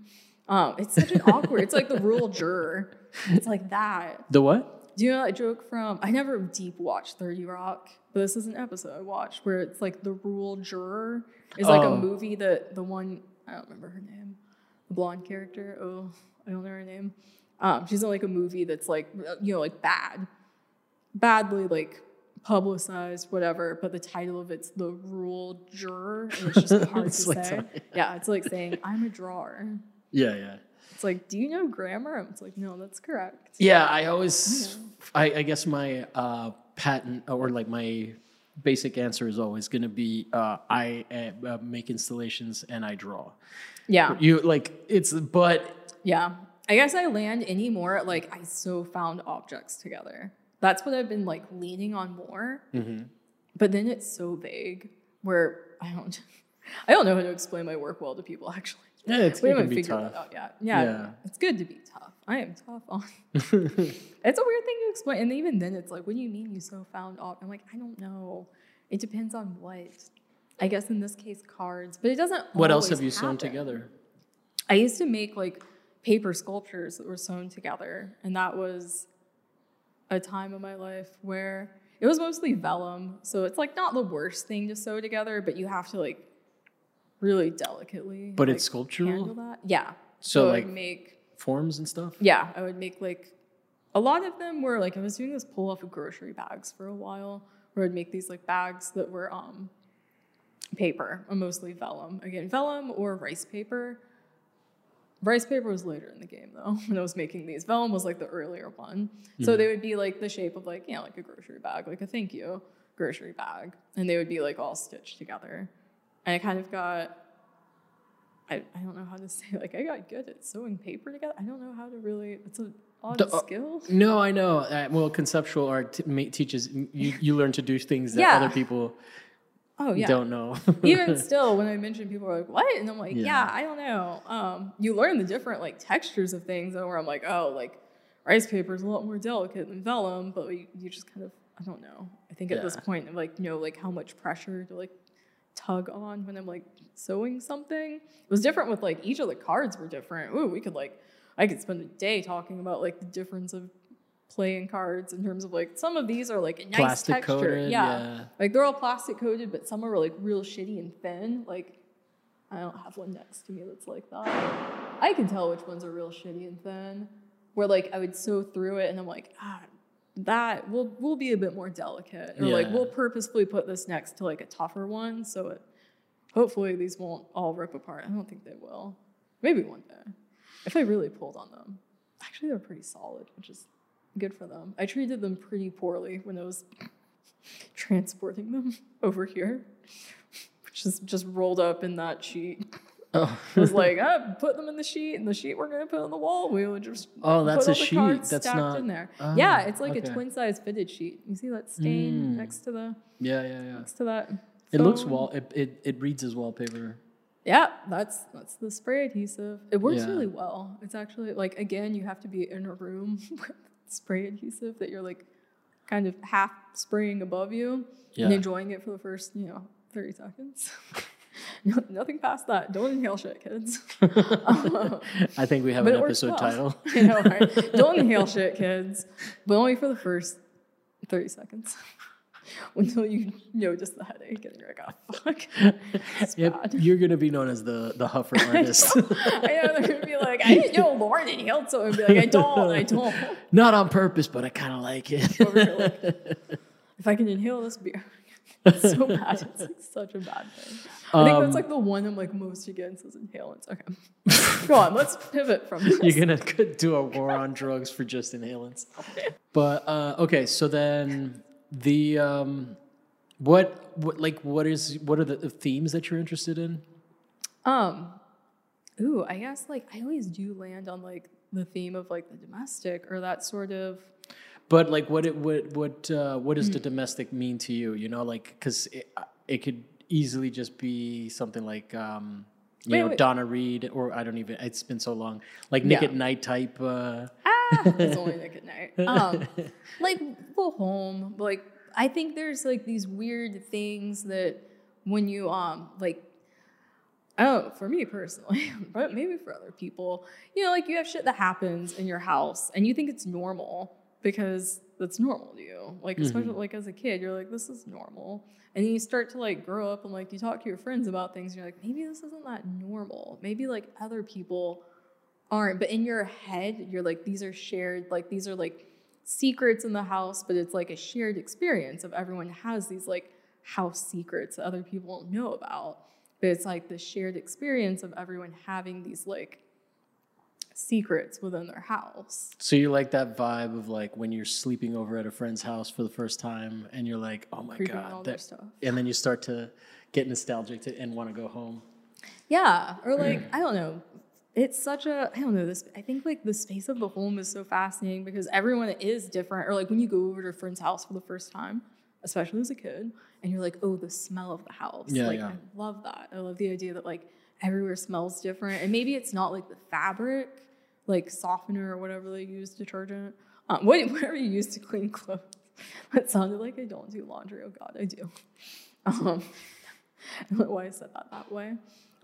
It's such an awkward. It's like the rural juror. It's like that. The what? Do you know that joke from, I never deep watched 30 Rock, but this is an episode I watched where it's like the rural juror is like a movie that the one, I don't remember her name, the blonde character, oh, I don't know her name. She's in like a movie that's like, you know, like badly like publicized, whatever, but the title of it's The Rural Juror, and it's just hard it's to like say. Sorry. Yeah, it's like saying, I'm a drawer. Yeah. It's like, do you know grammar? And it's like, no, that's correct. Yeah, I always, I guess my patent or like my basic answer is always going to be I make installations and I draw. Yeah. You like, it's, but. Yeah. I guess I land any more at like, I so found objects together. That's what I've been like leaning on more. Mm-hmm. But then it's so vague where I don't know how to explain my work well to people actually. Yeah, we haven't figured that out yet. Yeah, it's good to be tough. I am tough on. It's a weird thing to explain, and even then, it's like, what do you mean you so found off? I'm like, I don't know. It depends on what. I guess in this case, cards, but it doesn't. What else have you sewn together? I used to make like paper sculptures that were sewn together, and that was a time of my life where it was mostly vellum, so it's like not the worst thing to sew together, but you have to like. Really delicately. But like, it's sculptural? That. Yeah. So like make forms and stuff? Yeah. I would make like a lot of them were like I was doing this pull off of grocery bags for a while where I'd make these like bags that were paper and mostly vellum. Again, vellum or rice paper. Rice paper was later in the game though when I was making these. Vellum was like the earlier one. Mm-hmm. So they would be like the shape of like, yeah, like a grocery bag, like a thank you grocery bag. And they would be like all stitched together. And I kind of got, I don't know how to say, like, I got good at sewing paper together. I don't know how to really, it's an odd skill. No, I know. Well, conceptual art teaches, you learn to do things that other people don't know. Even still, when I mention people are like, what? And I'm like, yeah I don't know. You learn the different, like, textures of things where I'm like, oh, like, rice paper is a lot more delicate than vellum, but you just kind of, I don't know. I think at this point, I'm like, know, like, how much pressure to, like, tug on when I'm like sewing something. It was different with like each of the cards were different. Ooh, we could like I could spend a day talking about like the difference of playing cards in terms of like some of these are like a nice plastic texture. Coated, yeah. Like they're all plastic coated, but some are like real shitty and thin. Like I don't have one next to me that's like that. I can tell which ones are real shitty and thin. Where like I would sew through it and I'm like, that we'll be a bit more delicate or like we'll purposefully put this next to like a tougher one so it hopefully these won't all rip apart. I don't think they will. Maybe one day if I really pulled on them. Actually they're pretty solid, which is good for them. I treated them pretty poorly when I was transporting them over here, which is just rolled up in that sheet. Oh. It was like, put them in the sheet, and the sheet we're going to put on the wall. We would just that's put all a the sheet. Cards that's stacked not, in there. Yeah, it's like a twin-size fitted sheet. You see that stain next to the next to that. It looks It reads as wallpaper. Yeah, that's the spray adhesive. It works really well. It's actually like again, you have to be in a room with spray adhesive that you're like kind of half spraying above you and enjoying it for the first 30 seconds. Nothing past that. Don't inhale shit, kids. I think we have an episode title. You know, right? Don't inhale shit, kids. But only for the first 30 seconds. Until you notice the headache and you're like, oh, fuck. Yep. You're going to be known as the huffer artist. I know. They're going to be like, I didn't know Lauren inhaled someone. And be like, I don't. Not on purpose, but I kind of like it. Like, if I can inhale this beer. It's so bad. It's like such a bad thing. I think that's like the one I'm like most against is inhalants. Okay. Go on. Let's pivot from this. You're going to do a war on drugs for just inhalants. But, okay. So then... The what are the themes that you're interested in? I guess like I always do land on like the theme of like the domestic or that sort of. But like what does the domestic mean to you? You know, like because it could easily just be something like Donna Reed or I don't even. It's been so long. Like Nick at Night type. It's only Nick at Night. Like the home, like I think there's like these weird things that when you like, I don't know, for me personally, but maybe for other people, you know, like you have shit that happens in your house and you think it's normal because that's normal to you. Like especially like as a kid, you're like, this is normal, and then you start to like grow up and like you talk to your friends about things. And you're like, maybe this isn't that normal. Maybe like other people aren't, but in your head you're like, these are shared, like these are like secrets in the house, but it's like a shared experience of everyone has these like house secrets that other people don't know about, but it's like the shared experience of everyone having these like secrets within their house. So you like that vibe of like when you're sleeping over at a friend's house for the first time and you're like, oh my god, that stuff. And then you start to get nostalgic and want to go home. Yeah, or like I don't know. It's such a, I don't know, this. I think like the space of the home is so fascinating because everyone is different. Or like when you go over to a friend's house for the first time, especially as a kid, and you're like, oh, the smell of the house. Yeah, like, yeah. I love that. I love the idea that like everywhere smells different. And maybe it's not like the fabric, like softener or whatever they use, detergent. Whatever you use to clean clothes. That sounded like I don't do laundry. Oh God, I do. I don't know why I said that way.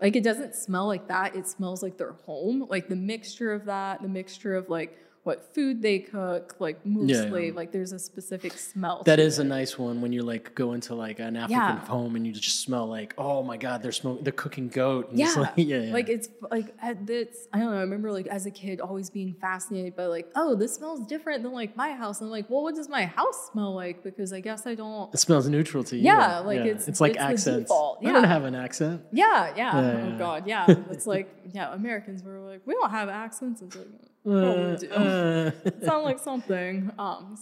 Like, it doesn't smell like that. It smells like their home. Like, the mixture of that, the mixture of, like, what food they cook, like, mostly. Yeah. Like, there's a specific smell. That is a nice one when you, like, go into, like, an African home and you just smell, like, oh, my God, they're cooking goat. And it's like, Like, it's, like, I don't know. I remember, like, as a kid always being fascinated by, like, oh, this smells different than, like, my house. And I'm like, well, what does my house smell like? Because I guess I don't. It smells neutral to you. Yeah. Like, yeah. It's like accents. Yeah. I don't have an accent. Yeah. Oh, God. Yeah. It's like, Americans were like, we don't have accents. It's like, sound like something. Yeah, I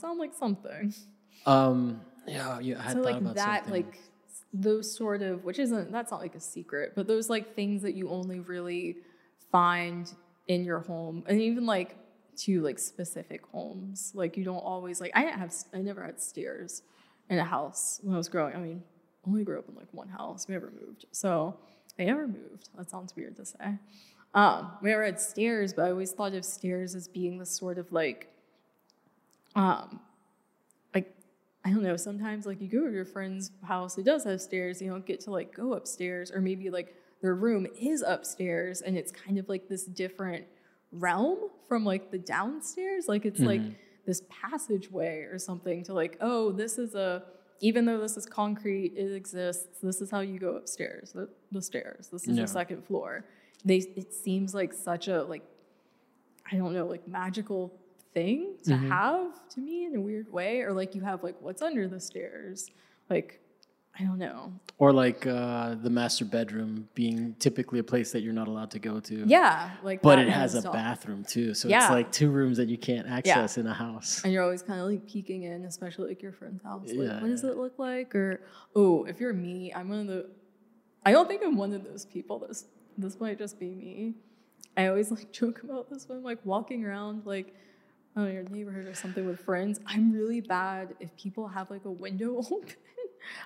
had so thought like about that, something. Like those sort of, which isn't, that's not like a secret, but those like things that you only really find in your home, and even like to like specific homes. Like you don't always like. I never had stairs in a house when I was growing. I mean, only grew up in like one house. We never moved, so I never moved. That sounds weird to say. We never had stairs, but I always thought of stairs as being this sort of like I don't know. Sometimes like you go to your friend's house, it does have stairs. You don't get to like go upstairs, or maybe like their room is upstairs, and it's kind of like this different realm from like the downstairs. Like it's like this passageway or something to like, oh, this is a. Even though this is concrete, it exists. This is how you go upstairs. The stairs. This is the second floor. It seems like such a, like, I don't know, like magical thing to have to me in a weird way. Or like you have like what's under the stairs. Like, I don't know. Or like the master bedroom being typically a place that you're not allowed to go to. Yeah. Like, but it has a bathroom too. So it's like two rooms that you can't access in a house. And you're always kind of like peeking in, especially like your friend's house. Like, what does it look like? Or, oh, if you're me, I don't think I'm one of those people that's. This might just be me. I always like joke about this when I'm like walking around like your neighborhood or something with friends. I'm really bad if people have like a window open.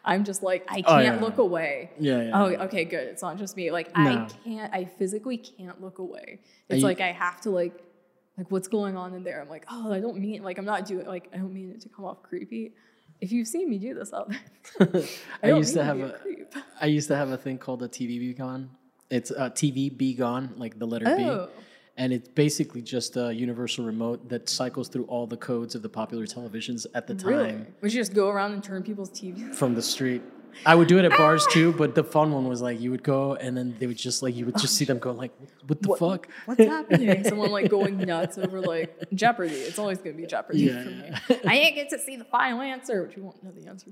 I'm just like, I can't look away. Okay, good. It's not just me. Like I physically can't look away. It's like I have to like what's going on in there. I'm like, oh, I don't mean it to come off creepy. If you've seen me do this all day. I used to have a thing called a TVB Gone. It's a TVB Gone, like the letter B. And it's basically just a universal remote that cycles through all the codes of the popular televisions at the time. Really? Would you just go around and turn people's TVs? From the street. I would do it at bars too, but the fun one was like you would go and then they would just like, you would just see them go like, what the fuck? What's happening? Someone like going nuts over like Jeopardy. It's always going to be Jeopardy for me. I didn't get to see the final answer, which you won't know the answer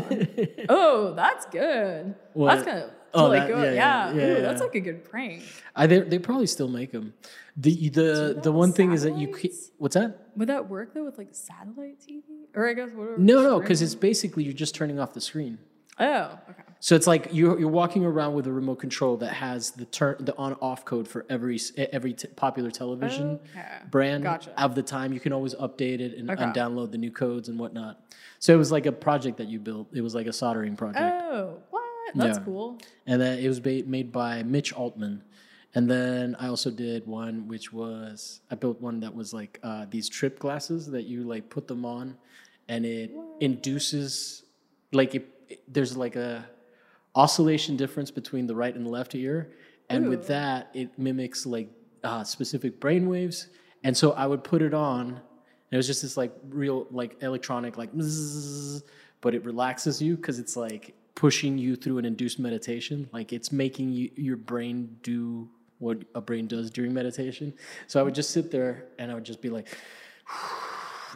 to anyhow. Oh, that's good. What? That's kind of... Ooh, that's like a good prank. They probably still make them. The one thing is that you can, what's that? Would that work though with like satellite TV or I guess whatever? No, because it's basically you're just turning off the screen. Oh, okay. So it's like you're walking around with a remote control that has the on off code for every popular television brand of the time. You can always update it and download the new codes and whatnot. So it was like a project that you built. It was like a soldering project. Oh, wow. That's cool. And then it was made by Mitch Altman. And then I also did one, which was, I built one that was like these trip glasses that you like put them on and it induces, like there's like a oscillation difference between the right and the left ear. And with that, it mimics like specific brain waves. And so I would put it on and it was just this like real, like electronic, like bzzz, but it relaxes you because it's like, pushing you through an induced meditation, like it's making your brain do what a brain does during meditation. So I would just sit there and I would just be like,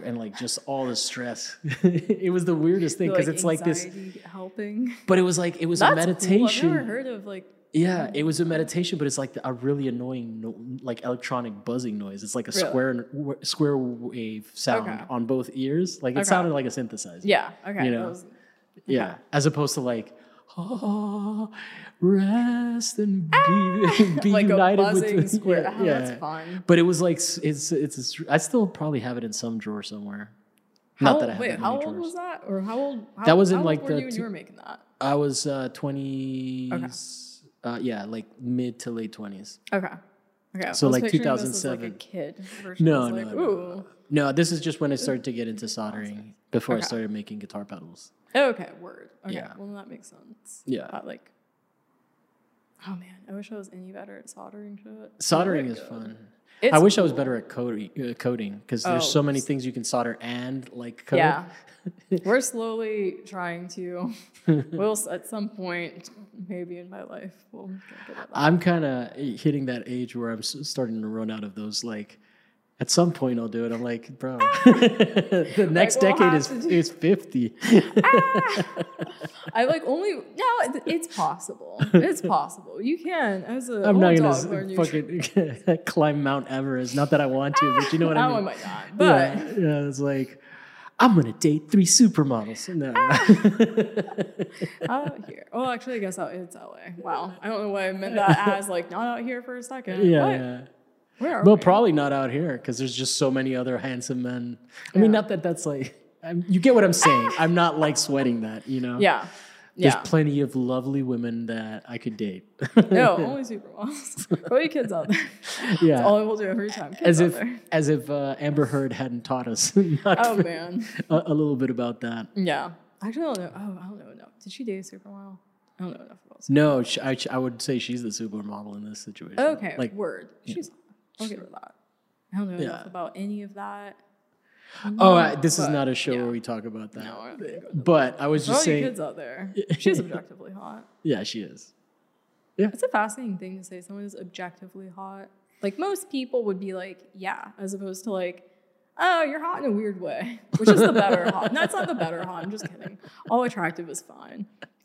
and like just all the stress. It was the weirdest thing because like it's like this helping, but it was like it was a meditation. Cool. I've never heard of like. Yeah, it was a meditation, but it's like a really annoying, like electronic buzzing noise. It's like a square wave sound on both ears. Like it sounded like a synthesizer. Yeah. Okay. You know. Yeah, as opposed to like, oh, rest and be like united a buzzing with the square. Yeah. That's fun. But it was like it's. I still probably have it in some drawer somewhere. Not that I have it in many drawers. How old was that? Or how old? That was in like the. You were making that. I was 20s. Like mid to late 20s. Okay. Okay. So like 2007. Like a kid version. No, this is just when I started to get into soldering before I started making guitar pedals. Okay, word. Okay, well, that makes sense. Yeah. But like, oh man, I wish I was any better at soldering shit. Soldering is fun. I wish I was better at coding because there's so many things you can solder and like code. Yeah. We're slowly trying to. We'll at some point, maybe in my life, we'll get at that. I'm kind of hitting that age where I'm starting to run out of those like. At some point, I'll do it. I'm like, bro, the next decade is 50. I like only, no, it's possible. It's possible. You can. I'm not going to fucking climb Mount Everest. Not that I want to, but you know what I mean? No, I might not. But yeah, it's like, I'm going to date 3 supermodels. No. Out here. Well, actually, I guess it's LA. Wow. I don't know why I meant that as like not out here for a second. Yeah. Well, probably not out here because there's just so many other handsome men. I mean, not that that's like, you get what I'm saying. I'm not like sweating that, you know? Yeah. There's plenty of lovely women that I could date. No, only supermodels. Only kids out there. Yeah. That's all I will do every time. As if Amber Heard hadn't taught us. A little bit about that. Yeah. Actually, I don't know enough. Did she date a supermodel? I don't know enough about supermodels. No, I would say she's the supermodel in this situation. Okay, like, word. She's... I'll get rid of that. I don't know enough about any of that. This is not a show where we talk about that. No, I don't but that. I was just saying. All you kids out there, she's objectively hot. Yeah, she is. Yeah, it's a fascinating thing to say. Someone is objectively hot. Like most people would be like, yeah, as opposed to like, oh, you're hot in a weird way, which is the better hot. No, it's not the better hot. I'm just kidding. All attractive is fine.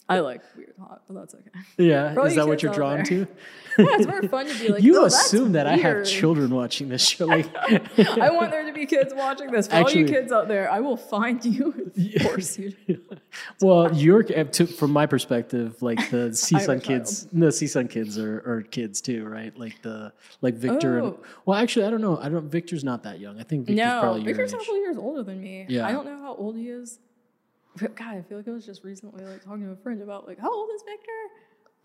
I like weird hot, but that's okay. Yeah, probably is that what you're drawn to? Yeah, it's more fun to be like, you assume that weird. I have children watching this show. Like, I want there to be kids watching this. For all you kids out there, I will find you and force you to. Well, from my perspective, like the CSUN kids, CSUN kids are kids too, right? Like Victor. Oh. Well, actually, I don't know. Victor's not that young. I think Victor's probably Victor's several years older than me. Yeah. I don't know how old he is. God, I feel like I was just recently like talking to a friend about like, how old is Victor?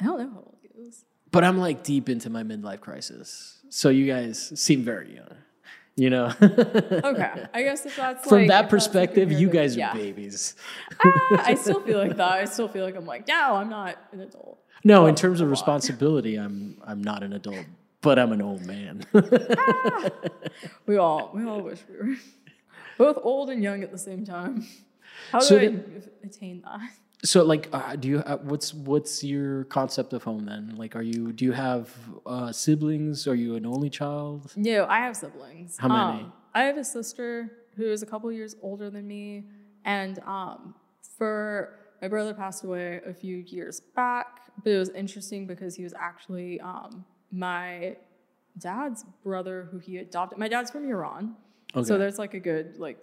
I don't know how old he is. But I'm like deep into my midlife crisis. So you guys seem very young. you know. Okay, I guess if that's from like, that perspective, you guys are babies. I still feel like that. I still feel like I'm like, no, I'm not an adult. No, in terms of responsibility, I'm not an adult, but I'm an old man. We all wish we were both old and young at the same time. How do I attain that? So, like, do you? What's your concept of home then? Like, do you have siblings? Are you an only child? No, I have siblings. How many? I have a sister who is a couple years older than me, and my brother passed away a few years back. But it was interesting because he was actually my dad's brother, who he adopted. My dad's from Iran, okay. So there's like a good like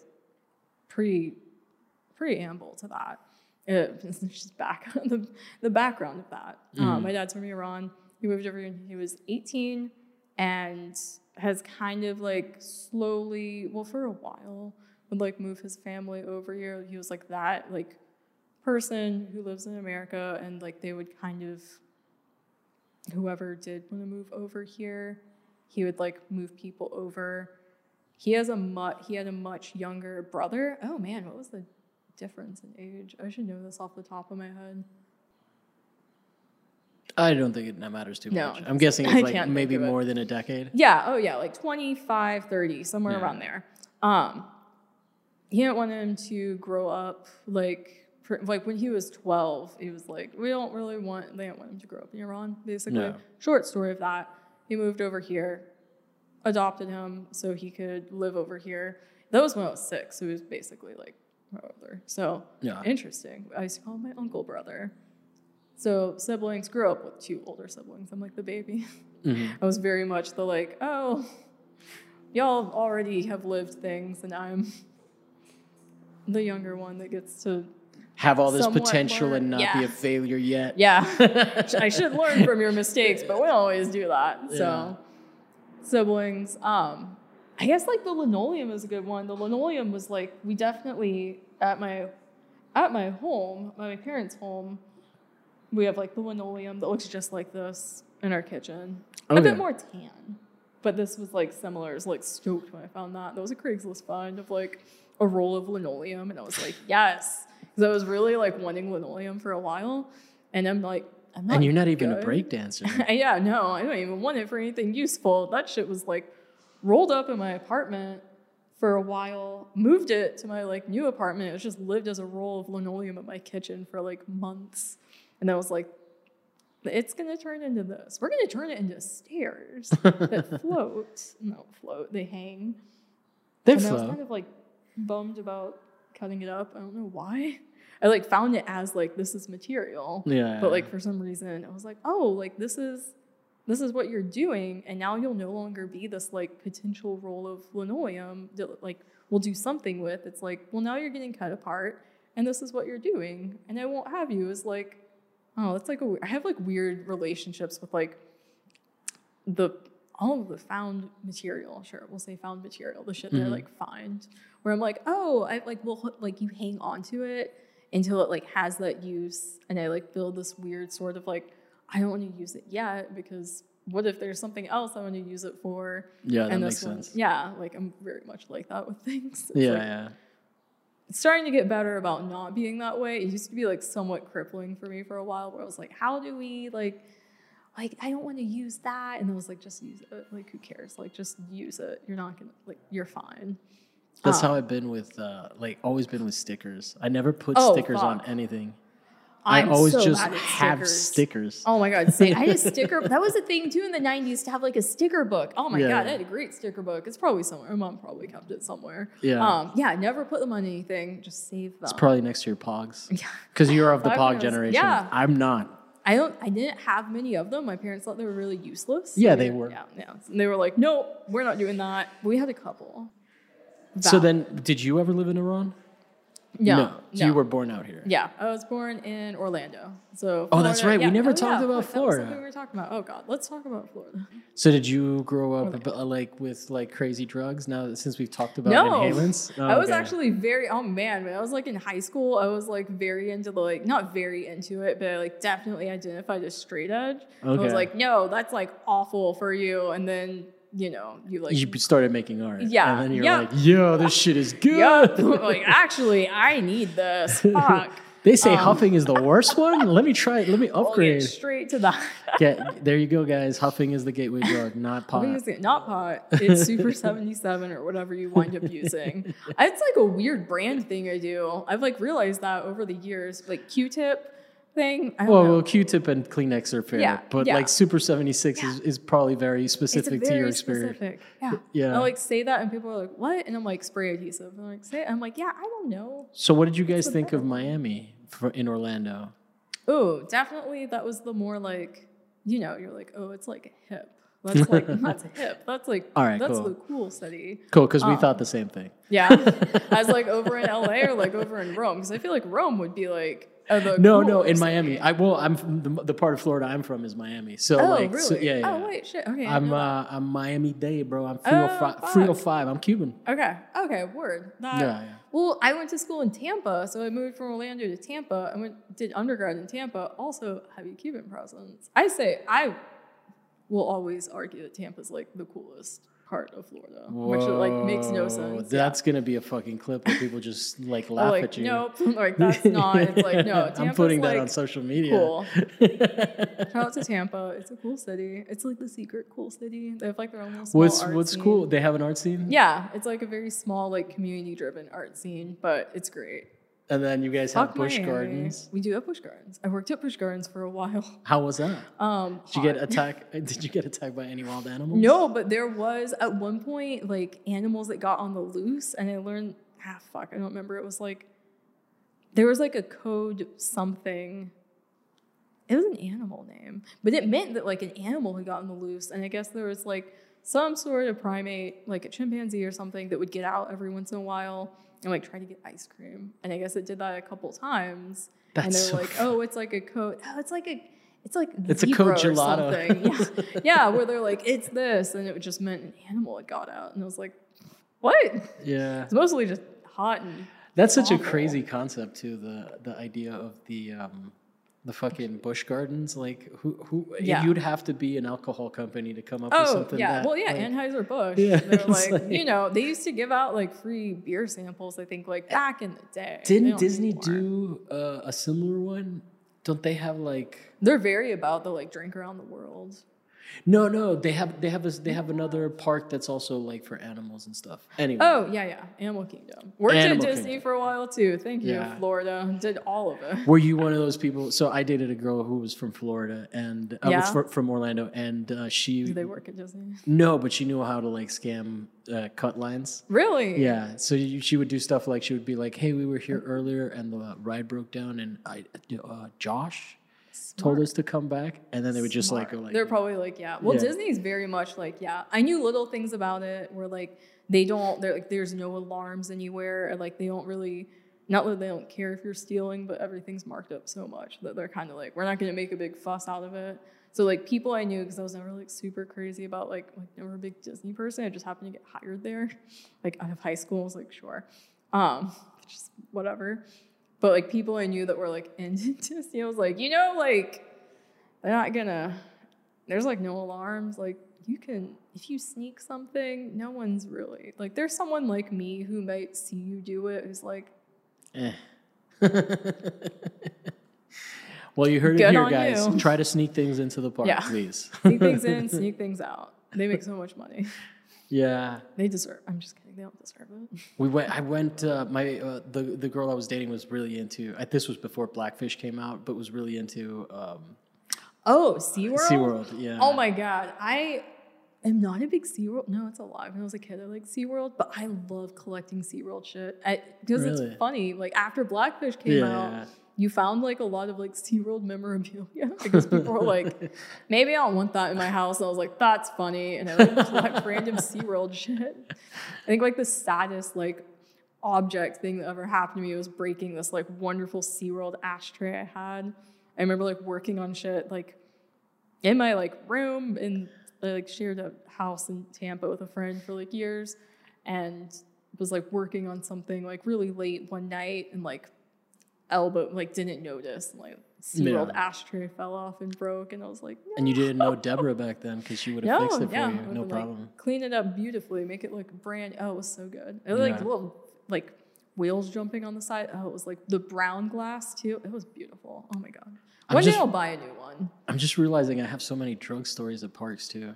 preamble to that. It's just the background of that. My dad's from Iran. He moved over here when he was 18 and has kind of like slowly, well, for a while, would like move his family over here. He was like that like person who lives in America, and like they would kind of, whoever did want to move over here, he would like move people over. He had a much younger brother. Oh man, what was the difference in age? I should know this off the top of my head. I don't think it matters too much. I'm guessing it's like maybe more than a decade. Yeah. Oh, yeah. Like 25, 30, somewhere around there. He didn't want him to grow up like when he was 12. He was like, they didn't want him to grow up in Iran, basically. No. Short story of that. He moved over here, adopted him so he could live over here. That was when I was 6. So he was basically like brother. So interesting. I used to call him my uncle brother. So siblings, grew up with two older siblings. I'm like the baby. I was very much the like, oh, y'all already have lived things, and I'm the younger one that gets to have all this potential and not be a failure yet. Yeah. I should learn from your mistakes, but we don't always do that. So siblings, I guess like the linoleum is a good one. The linoleum was like, we definitely at my home, my parents' home, we have like the linoleum that looks just like this in our kitchen. Okay. A bit more tan, but this was like similar. I was like stoked when I found that. That was a Craigslist find of like a roll of linoleum, and I was like, yes, because I was really like wanting linoleum for a while, and I'm like, I'm not. And you're not even a breakdancer. Yeah, no, I don't even want it for anything useful. That shit was like rolled up in my apartment for a while, moved it to my like new apartment. It was just lived as a roll of linoleum in my kitchen for like months. And I was like, it's going to turn into this. We're going to turn it into stairs that float. No, float. They hang. They float. I was kind of like bummed about cutting it up. I don't know why. I like found it as like, this is material. Yeah. But like for some reason I was like, oh, like this is what you're doing, and now you'll no longer be this, like, potential roll of linoleum that, like, we'll do something with. It's like, well, now you're getting cut apart, and this is what you're doing, and I won't have you. It's like, oh, that's, like, I have, like, weird relationships with, like, all of the found material. Sure, we'll say found material, the shit that I, like, find, where I'm like, oh, I, like, well, like, you hang on to it until it, like, has that use, and I, like, build this weird sort of, like, I don't want to use it yet because what if there's something else I want to use it for? Yeah, that makes sense. Yeah, like I'm very much like that with things. It's It's starting to get better about not being that way. It used to be like somewhat crippling for me for a while where I was like, how do we like I don't want to use that? And I was like, just use it. Like who cares? Like just use it. You're not going to like, you're fine. That's how I've been with always been with stickers. I never put stickers on anything. I always so just have stickers. Oh my God. Same. I had a sticker. That was a thing too in the 90s to have like a sticker book. Oh my God. I had a great sticker book. It's probably somewhere. My mom probably kept it somewhere. Yeah. I never put them on anything. Just save them. It's probably next to your Pogs. Yeah. Because you're of the Pog generation. Yeah. I'm not. I didn't have many of them. My parents thought they were really useless. Yeah, they were. Yeah. Yeah. And they were like, nope, we're not doing that. We had a couple. So then did you ever live in Iran? No. So you were born out here. Yeah, I was born in Orlando. So Florida, that's right. Yeah. We never talked about Florida. That was we were talking about. Oh God, let's talk about Florida. So did you grow up with like crazy drugs? Now since we've talked about inhalants, I was actually very. Oh man, when I was like in high school, I was like very into not very into it, but I like definitely identified as straight edge. Okay. I was like, no, that's like awful for you, and then you know, you like... You started making art. Yeah. And then you're like, yo, this shit is good. Yep. Like, actually, I need this. Fuck. They say huffing is the worst one. Let me try it. Let me upgrade. We'll get straight to that. Yeah, there you go, guys. Huffing is the gateway drug, not pot. Not pot. It's Super 77 or whatever you wind up using. It's like a weird brand thing I do. I've like realized that over the years. Like Q-tip thing. Well, Q-tip and Kleenex are fair. Yeah, but like Super 76 is probably very specific to your experience. Specific. Yeah. Yeah. I like say that and people are like, what? And I'm like, spray adhesive. And I'm like, say it. I'm like, yeah, I don't know. So what did you guys think of Miami? In Orlando. Oh, definitely. That was the more like, you know, you're like, oh, it's like hip. That's like, that's hip. That's like, all right, that's cool. The cool city. Cool, because we thought the same thing. Yeah. I was like over in LA or like over in Rome, because I feel like Rome would be like, in Miami. I'm the part of Florida I'm from is Miami. So really? So, yeah. Oh wait, shit. Okay. I'm Miami Dade, bro. I'm 305. I'm Cuban. Okay. Okay. Word. Yeah. Well, I went to school in Tampa, so I moved from Orlando to Tampa. I did undergrad in Tampa. Also, heavy Cuban presence. I say I will always argue that Tampa's like the coolest part of Florida, which like makes no sense. That's gonna be a fucking clip where people just like laugh like, at you. Nope, like that's not. It's like no. Tampa's I'm putting that on social media. Cool. Shout out to Tampa. It's a cool city. It's like the secret cool city. They have like their own little small art scene. Cool? They have an art scene. Yeah, it's like a very small like community-driven art scene, but it's great. And then you guys have Busch Gardens. We do have Busch Gardens. I worked at Busch Gardens for a while. How was that? Did you get attacked by any wild animals? No, but there was at one point like animals that got on the loose, and I learned. I don't remember. It was like there was like a code something. It was an animal name, but it meant that like an animal had gotten the loose, and I guess there was like some sort of primate, like a chimpanzee or something, that would get out every once in a while. And like try to get ice cream, and I guess it did that a couple times. And they're so like, "Oh, it's like a code. Oh, it's a code gelato." Yeah, yeah, where they're like, "It's this," and it just meant an animal had got out, and I was like, "What?" Yeah, it's mostly just hot and. That's awful. Such a crazy concept too. The idea of the fucking Busch Gardens, like who you'd have to be an alcohol company to come up with something. Anheuser-Busch. Yeah, they're like, you know, they used to give out like free beer samples, I think, like back in the day. Didn't Disney do a similar one? Don't they have like? They're very about the like drink around the world. No, they have another park that's also like for animals and stuff. Anyway. Oh yeah, Animal Kingdom. Worked at Disney for a while too. Thank you, Florida. Did all of it. Were you one of those people? So I dated a girl who was from Florida and from Orlando, and she. Did they work at Disney? No, but she knew how to like scam cut lines. Really? Yeah. So she would do stuff like she would be like, "Hey, we were here earlier and the ride broke down, and Josh." Smart. Told us to come back, and then they would just like go like... They're probably like, yeah. Well, yeah. Disney's very much like, yeah. I knew little things about it where like they're like there's no alarms anywhere, or like they don't really, not that they don't care if you're stealing, but everything's marked up so much that they're kind of like, we're not going to make a big fuss out of it. So like people I knew, because I was never like super crazy about like never a big Disney person. I just happened to get hired there, like out of high school. I was like, sure, just whatever. But, like, people I knew that were, like, into Disney, I was like, you know, like, they're not gonna, there's, like, no alarms. Like, you can, if you sneak something, no one's really, like, there's someone like me who might see you do it who's like, eh. Well, you heard it here, guys. You. Try to sneak things into the park, please. Sneak things in, sneak things out. They make so much money. Yeah, they deserve. I'm just kidding. They don't deserve it. I went. The girl I was dating was really into. This was before Blackfish came out, but was really into. SeaWorld. SeaWorld. Yeah. Oh my God, I am not a big SeaWorld. No, it's a lie. When I was a kid, I liked SeaWorld, but I love collecting SeaWorld shit because it's funny. Like after Blackfish came out. You found, like, a lot of, like, SeaWorld memorabilia because people were like, maybe I don't want that in my house. And I was like, that's funny. And I would collect random SeaWorld shit. I think, like, the saddest, like, object thing that ever happened to me was breaking this, like, wonderful SeaWorld ashtray I had. I remember, like, working on shit, like, in my, like, room. And I, like, shared a house in Tampa with a friend for, like, years. And was, like, working on something, like, really late one night and, like, elbow, like, didn't notice, and, like, SeaWorld ashtray fell off and broke, and I was like, no. And you didn't know Deborah back then, because she would have fixed it for you, no problem. Like, clean it up beautifully, make it look brand. Oh, it was so good. It was like little like whales jumping on the side. Oh, it was like the brown glass too. It was beautiful. Oh my god. One day I'll buy a new one. I'm just realizing I have so many drug stories at parks too.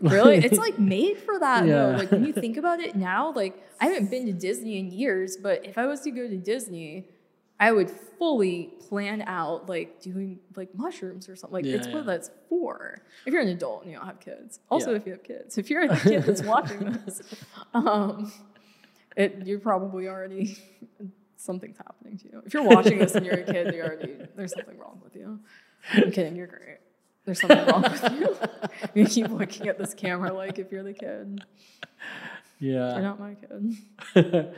Really? It's like made for that though. Like when you think about it now, like I haven't been to Disney in years, but if I was to go to Disney, I would fully plan out like doing like mushrooms or something. Like it's what that's for. If you're an adult and you don't have kids. Also if you have kids. If you're the kid that's watching this, you're probably already something's happening to you. If you're watching this and you're a kid, there's something wrong with you. I'm kidding, you're great. There's something wrong with you. You keep looking at this camera like if you're the kid. Yeah. You're not my kid.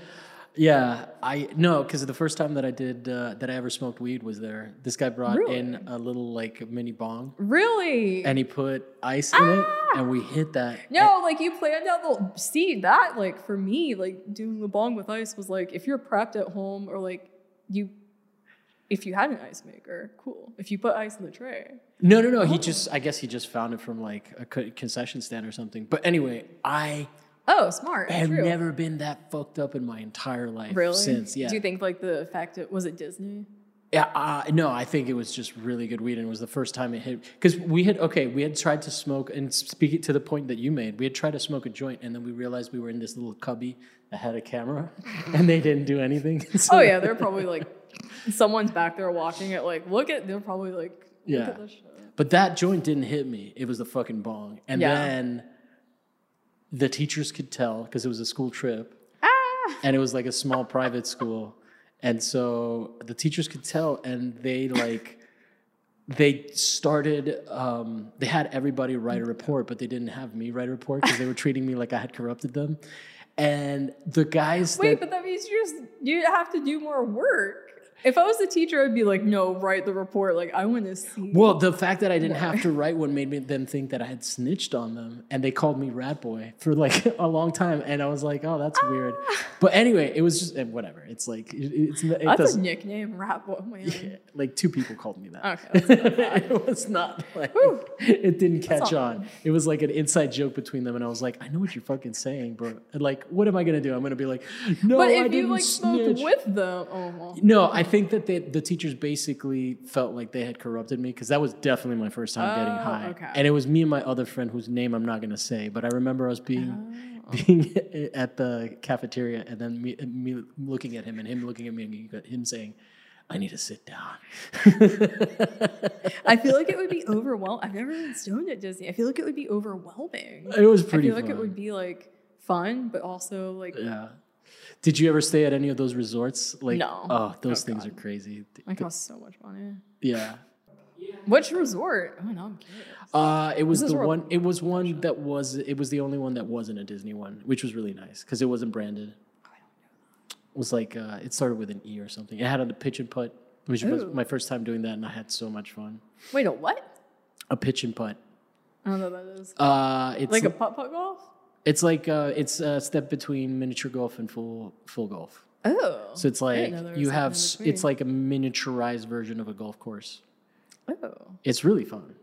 No, because the first time that I did, that I ever smoked weed was there. This guy brought in a little like mini bong. Really? And he put ice in it and we hit that. No, like you planned out the, see that like for me, like doing the bong with ice was like, if you're prepped at home or like you, if you had an ice maker, cool. If you put ice in the tray. No. He just, I guess he just found it from like a concession stand or something. But anyway, Oh, smart. I have never been that fucked up in my entire life since. Yeah. Do you think like the fact it was it Disney? Yeah. No, I think it was just really good weed, and it was the first time it hit. Because we had tried to smoke, and speaking to the point that you made, we had tried to smoke a joint, and then we realized we were in this little cubby that had a camera, and they didn't do anything. So they're probably like, someone's back there watching it. Like, they're probably like, look at this shit. But that joint didn't hit me. It was the fucking bong, and then. The teachers could tell because it was a school trip and it was like a small private school. And so the teachers could tell, and they like, they started, they had everybody write a report, but they didn't have me write a report because they were treating me like I had corrupted them. And the guys. But that means you have to do more work. If I was a teacher, I'd be like, no, write the report. Like, I want to see. Well, the fact that I didn't have to write one made them think that I had snitched on them. And they called me Rat Boy for like a long time. And I was like, oh, that's weird. But anyway, it was just whatever. It's like, that's a nickname, Rat Boy. Man. Yeah, like 2 people called me that. Okay, it was not like, it didn't catch on. Good. It was like an inside joke between them. And I was like, I know what you're fucking saying, bro. And like, what am I going to do? I'm going to be like, no, but if I didn't snitch. Smoked with them. Oh, well. No, I think that the teachers basically felt like they had corrupted me, because that was definitely my first time getting high. Okay. And it was me and my other friend whose name I'm not going to say, but I remember us being at the cafeteria, and then me looking at him and him looking at me and him saying, I need to sit down. I feel like it would be overwhelming. I've never been stoned at Disney. I feel like it would be overwhelming. It was pretty fun. I feel like it would be like fun, but also like... Yeah. Did you ever stay at any of those resorts? Like, no. Oh, those things are crazy. It costs so much money. Yeah. Which resort? Oh, no, I'm curious. It was the one. It was one that was. It was the only one that wasn't a Disney one, which was really nice because it wasn't branded. I don't know. It was like it started with an E or something. It had a pitch and putt, which was my first time doing that, and I had so much fun. Wait, a what? A pitch and putt. I don't know what that is. It's like a putt-putt golf. It's like it's a step between miniature golf and full golf. Oh, so it's like you have it's like a miniaturized version of a golf course. Oh, it's really fun.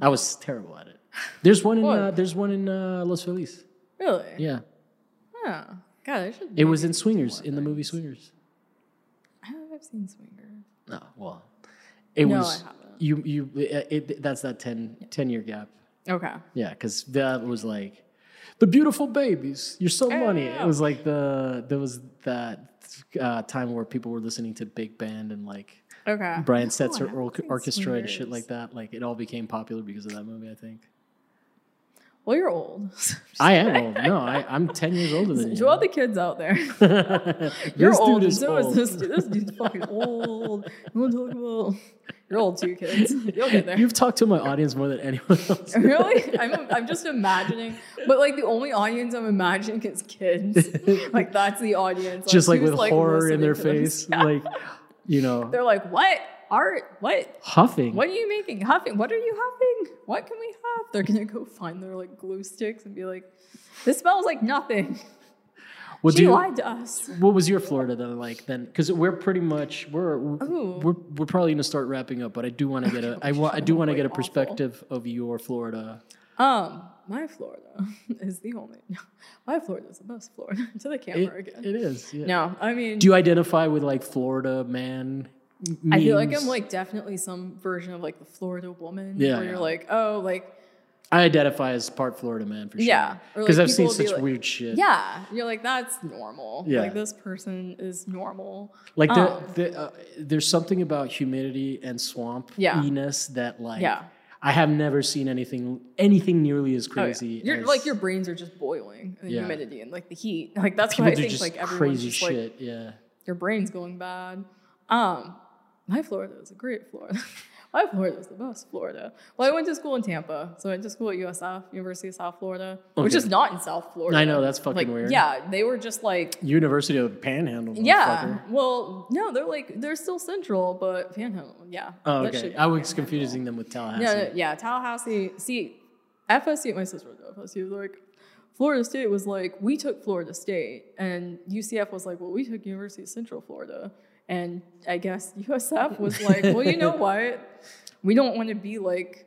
I was terrible at it. There's one in Los Feliz. Really? Yeah. Oh God, I should. It was in Swingers, in the movie Swingers. I don't know if I've seen Swingers. No, well, I haven't. That's that 10-year gap. Okay. Yeah, because that was like. The beautiful babies, you're so funny. It was like there was that time where people were listening to big band and like Brian Setzer orchestra and shit like that. Like it all became popular because of that movie, I think. Well, you're old. I am old. No, I'm 10 years older than you. To all the kids out there, you're old. Is this dude. This dude's fucking old. You want to talk about? You're old too, kids. You'll get there. You've talked to my audience more than anyone else. Really? I'm just imagining, but like the only audience I'm imagining is kids. Like that's the audience. Like, just like with like horror in their face, like you know. They're like, what? Art, what? Huffing. What are you making? Huffing. What are you huffing? What can we huff? They're going to go find their like glue sticks and be like, this smells like nothing. Well, she lied to us. What was your Florida though like then? Because we're pretty much we're probably gonna start wrapping up, but I do want to get a I do want to get a perspective of your Florida. My Florida is the only. My Florida is the best Florida to the camera again. It is. Yeah. No, I mean. Do you identify with like Florida man? Memes? I feel like I'm like definitely some version of like the Florida woman. Yeah. Where you're like, oh, like. I identify as part Florida man for sure. Yeah. Because like I've seen such like, weird shit. Yeah. You're like, that's normal. Yeah. Like this person is normal. Like there's something about humidity and swampiness that like. Yeah. I have never seen anything nearly as crazy. Oh, yeah. Like your brains are just boiling in the humidity and like the heat. Like that's why I think just like everyone's crazy shit. Like, yeah, your brain's going bad. My Florida is a great Florida. My Florida is the best Florida. Well, I went to school in Tampa, so I went to school at USF, University of South Florida, which is not in South Florida. I know, that's fucking like, weird. Yeah, they were just like... University of Panhandle. Yeah, well, no, they're still Central, but Panhandle, yeah. Oh, okay. I was confusing them with Tallahassee. Yeah, Tallahassee. See, FSC, my sister was at FSC, was like, Florida State was like, we took Florida State, and UCF was like, well, we took University of Central Florida. And I guess USF was like, well, you know what? We don't want to be like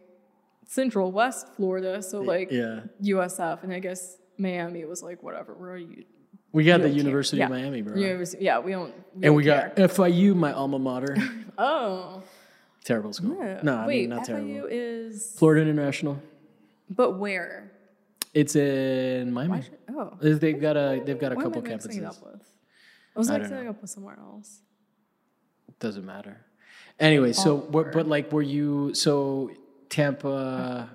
Central West Florida, so like USF. And I guess Miami was like, whatever, where are you? We got the University of Miami, bro. Yeah, we got FIU, my alma mater. Oh. Terrible school. Yeah. No, wait, I mean, not FIU terrible. FIU is? Florida International. But where? It's in Miami. Oh. They've got a couple campuses. I was mixing it up with somewhere else. Doesn't matter. Anyway, so but like, were you Tampa?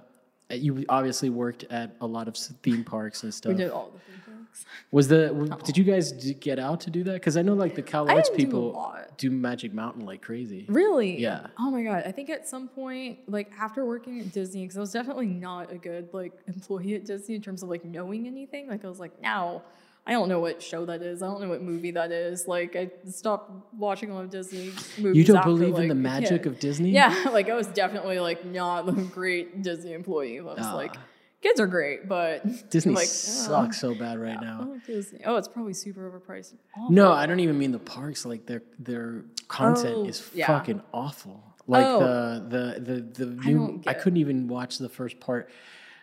You obviously worked at a lot of theme parks and stuff. We did all the theme parks. Did you guys get out to do that? Because I know like the Cal Arts people do Magic Mountain like crazy. Really? Yeah. Oh my god! I think at some point, like after working at Disney, because I was definitely not a good like employee at Disney in terms of like knowing anything. Like I was like, now. I don't know what show that is. I don't know what movie that is. Like, I stopped watching all of Disney movies. You don't believe in the magic of Disney? Yeah, like I was definitely like not a great Disney employee. I was like, kids are great, but Disney like, sucks so bad right now. Oh, Disney. Oh, it's probably super overpriced. Awful. No, I don't even mean the parks. Like their content is fucking awful. Like the new. I couldn't even watch the first part.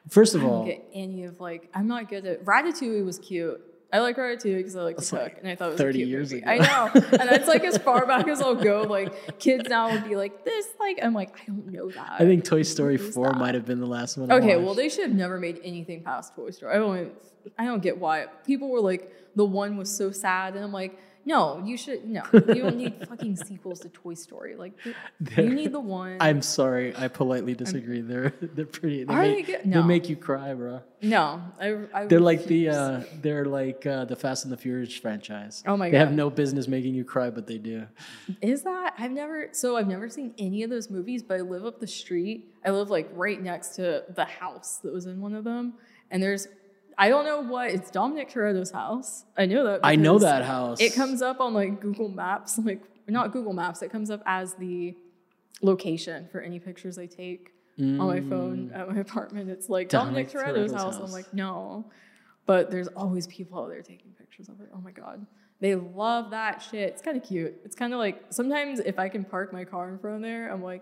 First of all, I don't get any of like. I'm not good at Ratatouille. Was cute. I like Ratatouille because I like to cook, like and I thought it was 30 a cute years movie. Ago. I know, and that's like as far back as I'll go. Like kids now would be like this, like I'm like I don't know that. I think Toy Story 4 might have been the last one. Okay, well they should have never made anything past Toy Story. I don't get why people were like the one was so sad, and I'm like you don't need fucking sequels to Toy Story. Like you need the one. I'm sorry, I politely disagree. They're pretty. They make you cry, bro. No, they're like the Fast and the Furious franchise. Oh my god, they have no business making you cry, but they do. Is that I've never seen any of those movies, but I live up the street. I live like right next to the house that was in one of them, and there's. I don't know what it's Dominic Toretto's house. I know that. I know that house. It comes up on like Google Maps, like not Google Maps. It comes up as the location for any pictures I take on my phone at my apartment. It's like Dominic Toretto's house. I'm like, no, but there's always people out there taking pictures of it. Oh my god, they love that shit. It's kind of cute. It's kind of like sometimes if I can park my car in front of there, I'm like.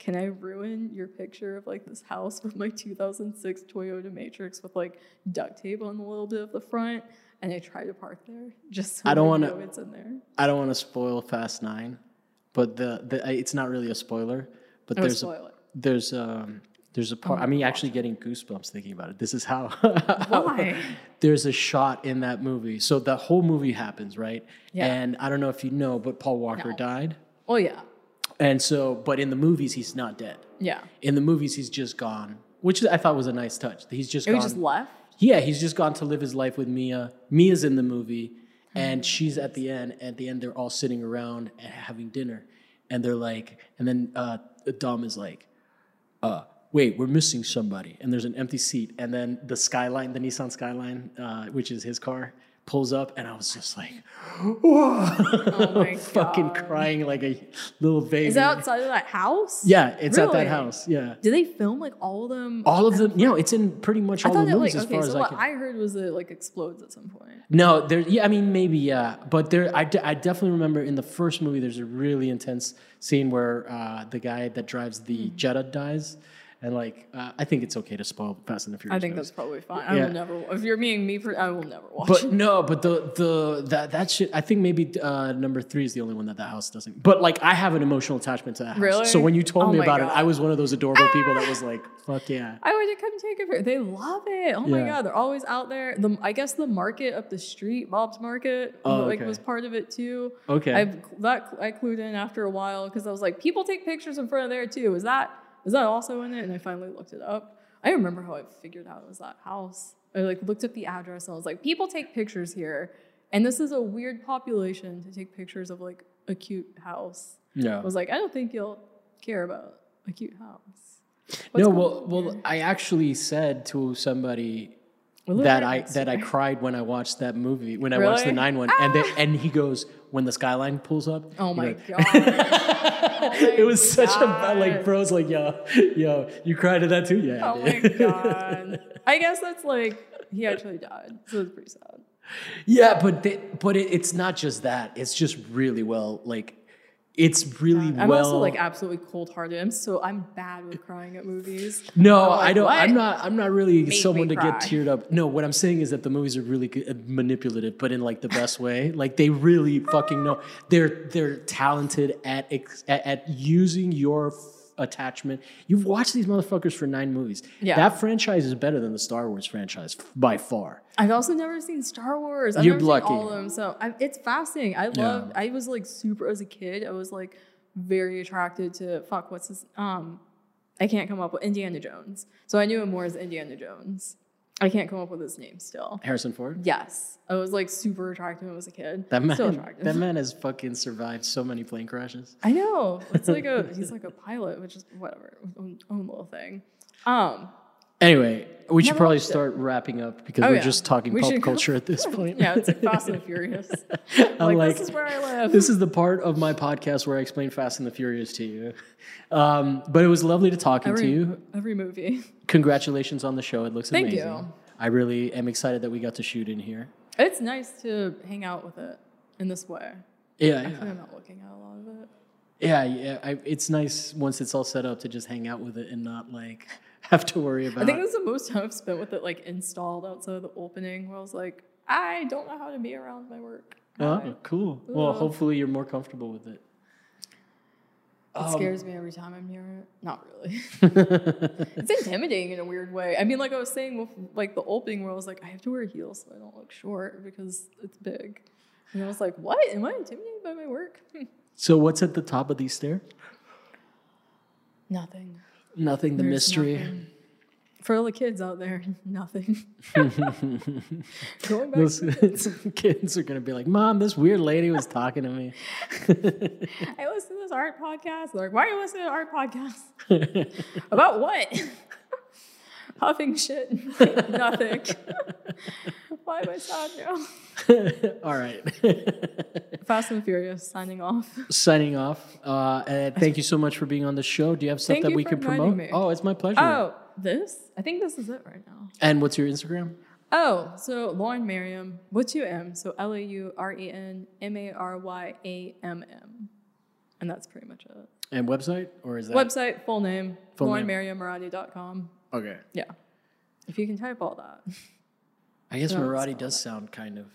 Can I ruin your picture of like this house with my 2006 Toyota Matrix with like duct tape on a little bit of the front? And I try to park there just so I know it's in there. I don't want to spoil Fast 9, but it's not really a spoiler. But there's a part. I'm actually getting goosebumps thinking about it. This is how. Why? There's a shot in that movie. So the whole movie happens, right? Yeah. And I don't know if you know, but Paul Walker died. Oh yeah. And so, but in the movies, he's not dead. Yeah. In the movies, he's just gone, which I thought was a nice touch. He's just gone. He just left? Yeah, he's just gone to live his life with Mia. Mia's in the movie, and she's at the end. At the end, they're all sitting around and having dinner. And they're like, and then Dom is like, wait, we're missing somebody. And there's an empty seat. And then the Skyline, the Nissan Skyline, which is his car, pulls up, and I was just like, whoa. Oh my God. Fucking crying like a little baby. Is that outside of that house? Yeah, it's really? At that house, yeah. Do they film like all of them? All of them, yeah, you know, it's in pretty much all the movies, like, as okay, far so as I can. What I heard was that it like explodes at some point. No, there, yeah, I mean, maybe, yeah. But there, I definitely remember in the first movie, there's a really intense scene where the guy that drives the Jetta dies. And like, I think it's okay to spoil Fast and the Furious. I think that's probably fine. I will never. If you're being me, I will never watch. But no, but that shit. I think maybe number 3 is the only one that house doesn't. But like, I have an emotional attachment to that house. Really? So when you told me about it, I was one of those adorable people that was like, "Fuck yeah!" I would have come take it. They love it. Oh my God, they're always out there. I guess the market up the street, Bob's Market, was part of it too. Okay. I clued in after a while because I was like, people take pictures in front of there too. Is that also in it? And I finally looked it up. I remember how I figured out it was that house. I like looked up the address and I was like, people take pictures here. And this is a weird population to take pictures of like a cute house. Yeah. I was like, I don't think you'll care about a cute house. What's well, I actually said to somebody that I cried when I watched that movie, when I watched the 9-1, and he goes, when the skyline pulls up. Oh my God. It was such a, like, bro's like, yo, you cried at that too? Yeah. Oh my God. I guess that's like, he actually died. So it's pretty sad. Yeah, but it's not just that. It's just really well, like, it's really I'm also like absolutely cold-hearted. I'm bad with crying at movies. No, like, I don't. What? I'm not really someone to get teared up. No, what I'm saying is that the movies are really manipulative, but in like the best way. Like they really fucking know. They're talented at using your attachment. You've watched these motherfuckers for 9 movies. Yeah, that franchise is better than the Star Wars franchise by far. I've also never seen Star Wars. I've never seen all of them, so it's fascinating. I love. Yeah. I was like super as a kid. I was like very attracted to what's his? I can't come up with Indiana Jones. So I knew him more as Indiana Jones. I can't come up with his name still. Harrison Ford? Yes. I was like super attracted when I was a kid. That man has fucking survived so many plane crashes. I know. It's like he's like a pilot, which is whatever. Own little thing. Anyway, we should probably start wrapping up because we're just talking pop culture at this point. Yeah, it's like Fast and Furious. I'm like, this is where I live. This is the part of my podcast where I explain Fast and the Furious to you. But it was lovely to talking to you. Every movie. Congratulations on the show. It looks amazing. Thank you. I really am excited that we got to shoot in here. It's nice to hang out with it in this way. Yeah. I feel I'm not looking at a lot of it. Yeah. It's nice once it's all set up to just hang out with it and not like... have to worry about. I think this is the most time I've spent with it, like installed outside of the opening, where I was like, I don't know how to be around my work. Oh, cool. Well, hopefully you're more comfortable with it. It scares me every time I'm near it. Not really. It's intimidating in a weird way. I mean, like I was saying, with like the opening, where I was like, I have to wear heels so I don't look short because it's big. And I was like, what? Am I intimidated by my work? So what's at the top of these stairs? Nothing. Nothing, the mystery. Nothing. For all the kids out there, nothing. Going back to kids are going to be like, Mom, this weird lady was talking to me. I listen to this art podcast. They're like, why are you listening to art podcasts? About what? Huffing shit. Nothing. Why am I sad now? All right. Fast and Furious, signing off. Signing off. And thank you so much for being on the show. Do you have stuff that we could promote? Me. Oh, it's my pleasure. Oh, this? I think this is it right now. And what's your Instagram? Oh, so Lauren Miriam with 2 M's. So LaurenMariamMuradi. And that's pretty much it. And website? Or is that? Website, full name. LaurenMariamMuradi.com. Okay. Yeah. If you can type all that. I guess Muradi does sound kind of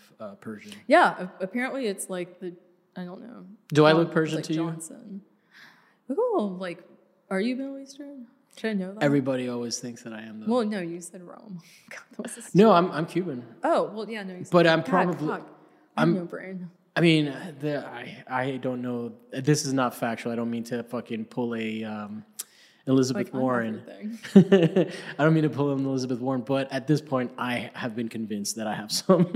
Persian. Yeah. Apparently it's like the, I don't know. Do I look Persian to you? Johnson. Oh, like, are you Middle Eastern? Should I know that? Everybody always thinks that I am, though. Well, no, you said Rome. God, that was a stupid. No, I'm Cuban. Oh, well, yeah, no, you said But I'm God, probably. Fuck. I have no brain. I mean, I don't know. This is not factual. I don't mean to fucking pull a... Elizabeth Warren. I don't mean to pull on Elizabeth Warren, but at this point, I have been convinced that I have some.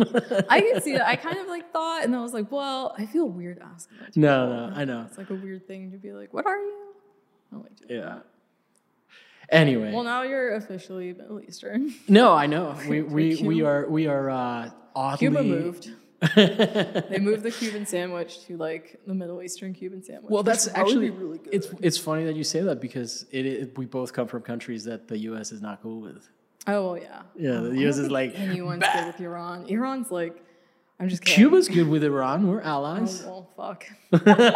I can see that. I kind of like thought, and I was like, well, I feel weird asking that. No, I know. It's like a weird thing to be like, what are you? I don't like doing that. Anyway. Well, now you're officially Middle Eastern. No, I know. We are oddly... Cuba moved. They moved the Cuban sandwich to like the Middle Eastern Cuban sandwich. Well, that's actually really good. It's funny that you say that because we both come from countries that the U.S. is not cool with. Oh, well, yeah. Yeah, the U.S. is like... Anyone's good with Iran. Iran's like... I'm just kidding. Cuba's good with Iran. We're allies. Oh, well, fuck. That's probably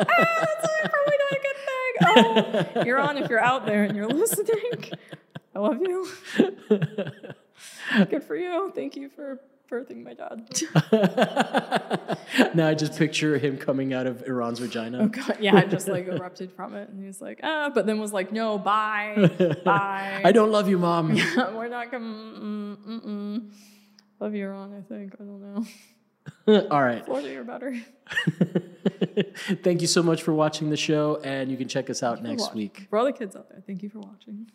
not a good thing. Oh, Iran, if you're out there and you're listening, I love you. Good for you. Thank you for birthing my dad. Now I just picture him coming out of Iran's vagina. Oh, God. Yeah, I just like erupted from it. And he was like, ah, but then was like, no, bye, bye. I don't love you, Mom. Yeah, we're not going to, Love you, Ron, I think. I don't know. All right. Florida, you're better. Thank you so much for watching the show, and you can check us out next week. For all the kids out there, thank you for watching.